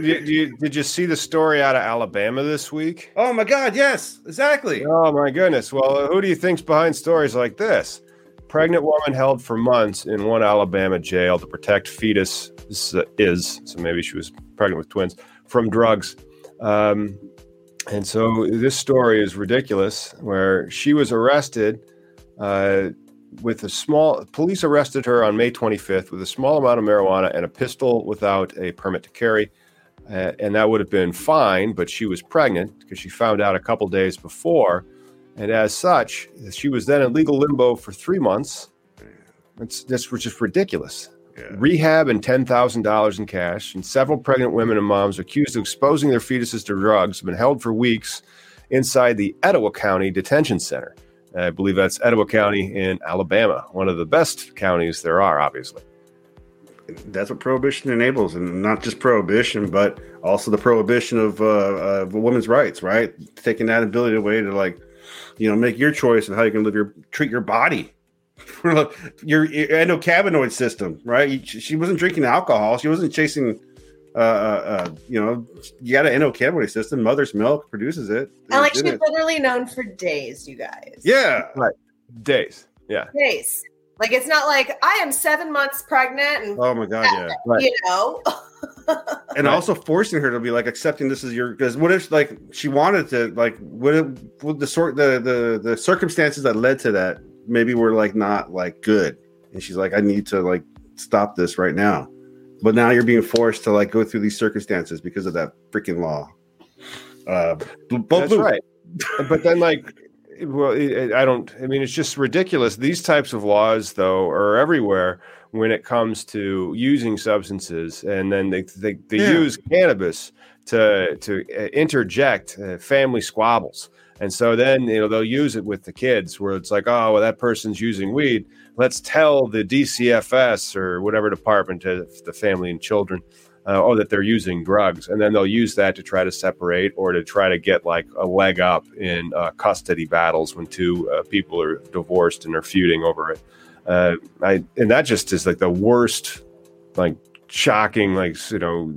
Do you mean, do you, did you see the story out of Alabama this week? Oh, my God. Yes, exactly. Oh, my goodness. Well, who do you think's behind stories like this? Pregnant woman held for months in one Alabama jail to protect fetus is. So maybe she was pregnant with twins from drugs. Um, and so this story is ridiculous where she was arrested, uh, with a small police arrested her on May twenty-fifth with a small amount of marijuana and a pistol without a permit to carry. Uh, and that would have been fine, but she was pregnant because she found out a couple days before. And as such, she was then in legal limbo for three months. That's, that's just ridiculous. Yeah. Rehab and ten thousand dollars in cash, and several pregnant women and moms accused of exposing their fetuses to drugs have been held for weeks inside the Etowah County Detention Center. I believe that's Etowah County in Alabama, one of the best counties there are, obviously. that's what prohibition enables, and not just prohibition, but also the prohibition of uh, of women's rights, right? Taking that ability away to, like, you know, make your choice and how you can live your treat your body, your, your endocannabinoid system, right? She wasn't drinking alcohol, she wasn't chasing. Uh, uh, uh, you know, you got an endocannabinoid system. Mother's milk produces it. And like she's literally known for days, you guys. Yeah, right. Days. Yeah. Days. Like, it's not like I am seven months pregnant and oh my god, that, yeah, right. You know. And right. Also forcing her to be like accepting this is your, because what if like she wanted to like what if what the sort the, the the circumstances that led to that maybe were like not like good, and she's like, I need to like stop this right now. But now you're being forced to like go through these circumstances because of that freaking law. Uh, That's right. But then like, well, I don't, I mean, it's just ridiculous. These types of laws though are everywhere when it comes to using substances. And then they, they, they yeah. use cannabis to, to interject family squabbles. And so then, you know, they'll use it with the kids where it's like, oh, well, that person's using weed. Let's tell the D C F S or whatever department to the family and children, uh, oh, that they're using drugs. And then they'll use that to try to separate or to try to get like a leg up in uh, custody battles when two uh, people are divorced and are feuding over it. Uh, I and that just is like the worst, like shocking, like, you know,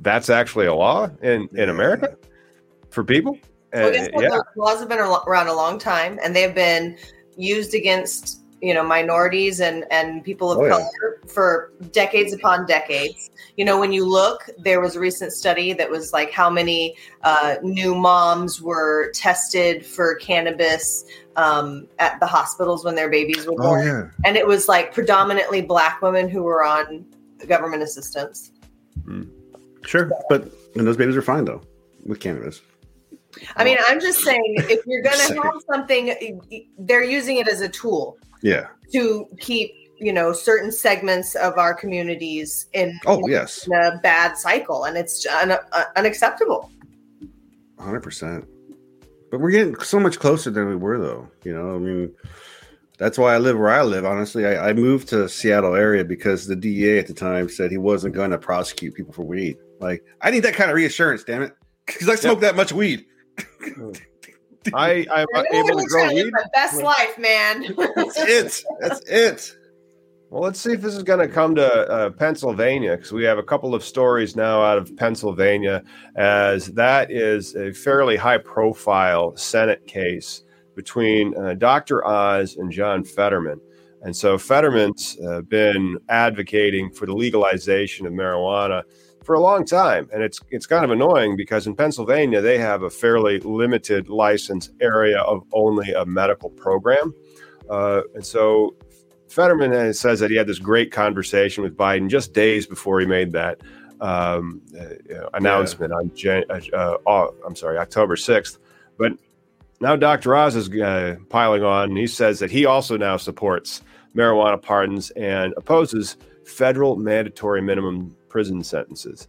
that's actually a law in, in America for people. Well, guess what? Uh, yeah. Those laws have been around a long time, and they've been used against, you know, minorities and, and people of oh, color yeah. for decades upon decades. You know, when you look, there was a recent study that was like how many uh, new moms were tested for cannabis um, at the hospitals when their babies were born. Oh, yeah. And it was like predominantly black women who were on government assistance. Mm. Sure. But and those babies are fine, though, with cannabis. I mean, I'm just saying, if you're going to have something, they're using it as a tool. Yeah. To keep, you know, certain segments of our communities in, oh, yes. in a bad cycle. And it's un- uh, unacceptable. one hundred percent. But we're getting so much closer than we were, though. You know, I mean, that's why I live where I live, honestly. I, I moved to the Seattle area because the D E A at the time said he wasn't going to prosecute people for weed. Like, I need that kind of reassurance, damn it. Because I smoke yep. that much weed. I, I'm able to grow weed. My best life, man. That's it. That's it. Well, let's see if this is going to come to uh, Pennsylvania, because we have a couple of stories now out of Pennsylvania, as that is a fairly high-profile Senate case between uh, Doctor Oz and John Fetterman. And so Fetterman's uh, been advocating for the legalization of marijuana for a long time, and it's it's kind of annoying because in Pennsylvania they have a fairly limited license area of only a medical program, uh, and so Fetterman has, says that he had this great conversation with Biden just days before he made that um, uh, announcement yeah. on Jan- uh, uh, I'm sorry October sixth, but now Doctor Oz is uh, piling on, and he says that he also now supports marijuana pardons and opposes federal mandatory minimum prison sentences.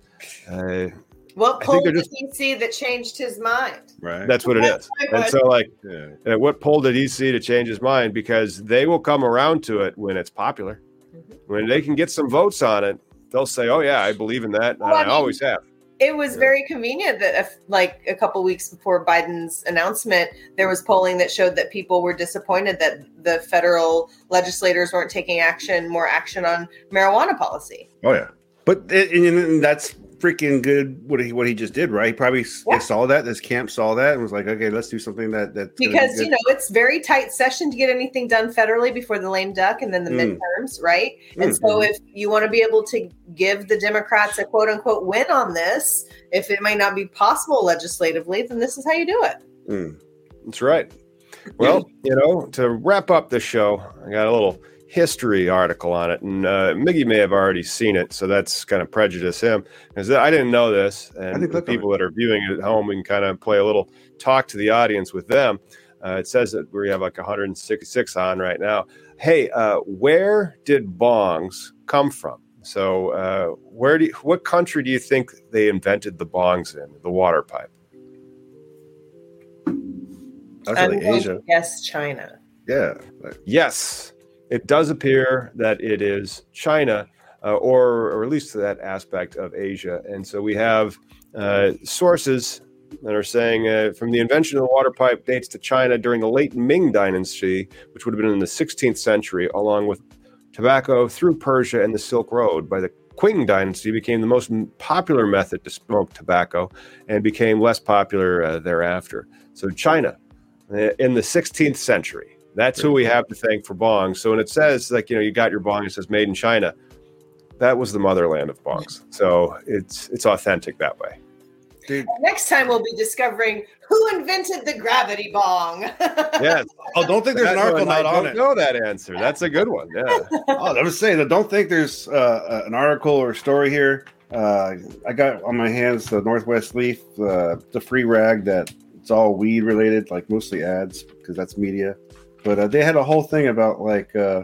Uh, what poll did just, he see that changed his mind? Right. That's what it is. And so, like, yeah. what poll did he see to change his mind? Because they will come around to it when it's popular. Mm-hmm. When they can get some votes on it, they'll say, oh, yeah, I believe in that. Well, I, I mean, always have. It was yeah. very convenient that, if, like, a couple weeks before Biden's announcement, there was polling that showed that people were disappointed that the federal legislators weren't taking action, more action on marijuana policy. Oh, yeah. But and, and that's freaking good. What he what he just did, right? He probably yeah. saw that. This camp saw that and was like, okay, let's do something that that because be you know it's very tight session to get anything done federally before the lame duck and then the mm. midterms, right? Mm-hmm. And so if you want to be able to give the Democrats a quote unquote win on this, if it might not be possible legislatively, then this is how you do it. Mm. That's right. Well, you know, to wrap up the show, I got a little history article on it, and uh, Miggy may have already seen it, so that's kind of prejudice him, because I didn't know this, and the people that are viewing it at home, we can kind of play a little talk to the audience with them. Uh, it says that we have like one hundred sixty-six on right now. Hey, uh, where did bongs come from? So, uh, where do you, what country do you think they invented the bongs in, the water pipe? I was like Asia. Yes, China. Yeah. Yes. It does appear that it is China, uh, or, or at least to that aspect of Asia. And so we have uh, sources that are saying uh, from the invention of the water pipe dates to China during the late Ming Dynasty, which would have been in the sixteenth century, along with tobacco through Persia and the Silk Road. By the Qing Dynasty became the most popular method to smoke tobacco and became less popular uh, thereafter. So China uh, in the sixteenth century, that's who we have to thank for bongs. So when it says, like, you know, you got your bong, it says made in China. That was the motherland of bongs. So it's it's authentic that way. Dude. Next time we'll be discovering who invented the gravity bong. Yes. Oh, don't think there's that an article not on it. I don't know that answer. That's a good one. Yeah. Oh, I was saying that. Don't think there's uh, an article or story here. Uh, I got on my hands the Northwest Leaf, uh, the free rag that it's all weed related, like mostly ads because that's media. But uh, they had a whole thing about like uh,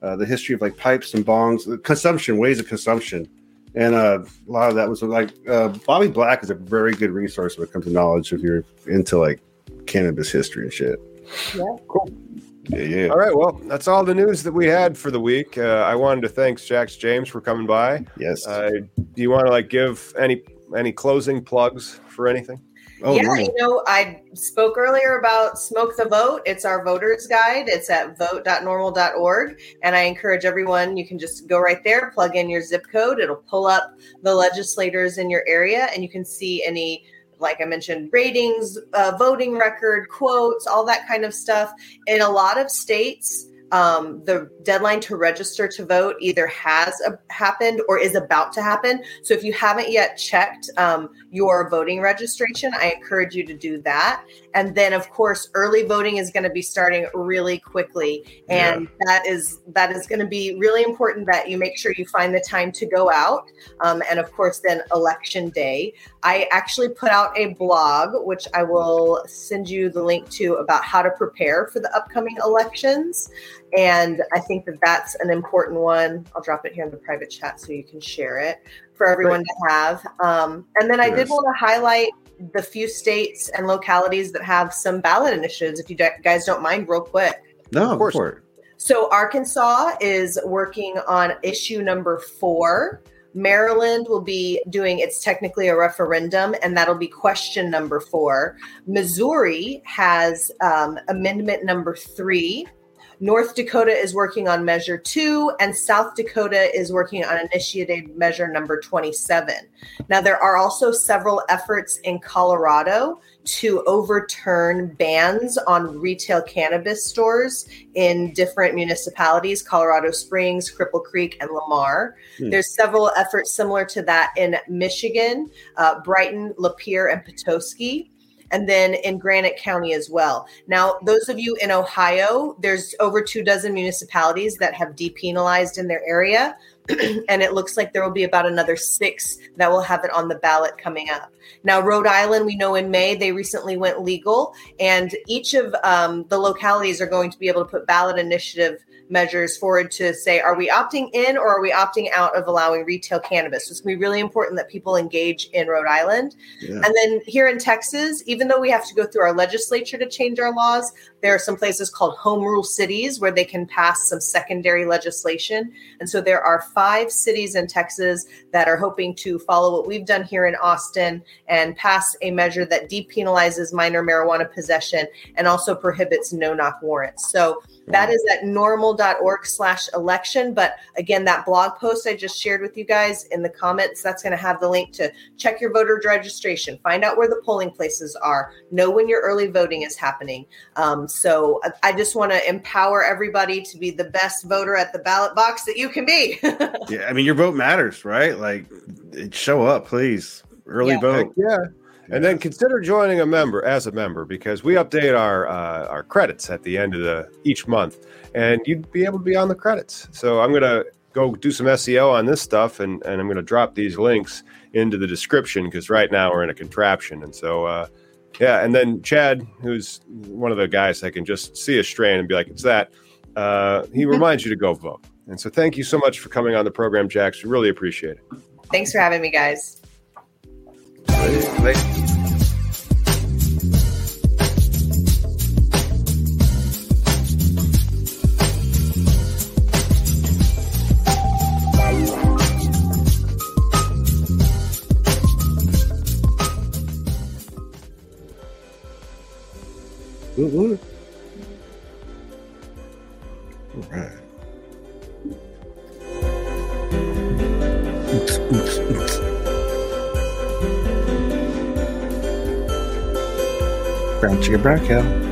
uh, the history of like pipes and bongs, consumption, ways of consumption. And uh, a lot of that was like uh, Bobby Black is a very good resource when it comes to knowledge if you're into like cannabis history and shit. Yeah, cool. Yeah, yeah. All right. Well, that's all the news that we had for the week. Uh, I wanted to thank Jax James for coming by. Yes. Uh, do you want to like give any any closing plugs for anything? Oh, yeah, nice. You know, I spoke earlier about Smoke the Vote. It's our voter's guide. It's at vote dot normal dot org. And I encourage everyone, you can just go right there, plug in your zip code. It'll pull up the legislators in your area, and you can see any, like I mentioned, ratings, uh, voting record, quotes, all that kind of stuff. In a lot of states, Um, the deadline to register to vote either has a, happened or is about to happen. So if you haven't yet checked um, your voting registration, I encourage you to do that. And then, of course, early voting is going to be starting really quickly. And yeah. that is that is going to be really important that you make sure you find the time to go out. Um, and, of course, then election day. I actually put out a blog, which I will send you the link to, about how to prepare for the upcoming elections. And I think that that's an important one. I'll drop it here in the private chat so you can share it for everyone to have. Um, and then I did want to highlight the few states and localities that have some ballot initiatives, if you guys don't mind, real quick. No, of course. So Arkansas is working on issue number four. Maryland will be doing, it's technically a referendum, and that'll be question number four. Missouri has um, amendment number three. North Dakota is working on measure two, and South Dakota is working on initiated measure number twenty-seven. Now, there are also several efforts in Colorado to overturn bans on retail cannabis stores in different municipalities, Colorado Springs, Cripple Creek, and Lamar. Hmm. There's several efforts similar to that in Michigan, uh, Brighton, Lapeer, and Petoskey. And then in Granite County as well. Now, those of you in Ohio, there's over two dozen municipalities that have depenalized in their area. And it looks like there will be about another six that will have it on the ballot coming up. Now, Rhode Island, we know in May, they recently went legal. And each of um, the localities are going to be able to put ballot initiative measures forward to say, are we opting in or are we opting out of allowing retail cannabis? So it's going to be really important that people engage in Rhode Island. Yeah. And then here in Texas, even though we have to go through our legislature to change our laws, there are some places called home rule cities where they can pass some secondary legislation. And so there are five cities in Texas that are hoping to follow what we've done here in Austin and pass a measure that depenalizes minor marijuana possession and also prohibits no-knock warrants. So that is at normal dot org slash election. But again, that blog post I just shared with you guys in the comments, that's going to have the link to check your voter registration, find out where the polling places are, know when your early voting is happening. Um, so I just want to empower everybody to be the best voter at the ballot box that you can be. Yeah, I mean, your vote matters, right? Like, show up, please. Early yeah. vote. Yeah. And then consider joining a member as a member, because we update our uh, our credits at the end of the each month, and you'd be able to be on the credits. So I'm going to go do some S E O on this stuff, and, and I'm going to drop these links into the description, because right now we're in a contraption. And so, uh, yeah, and then Chad, who's one of the guys that can just see a strain and be like, it's that, uh, he reminds you to go vote. And so thank you so much for coming on the program, Jax. We really appreciate it. Thanks for having me, guys. Thanks. We'll Woot woot. All right. Oops, oops, oops. Brown chicken, brown cow.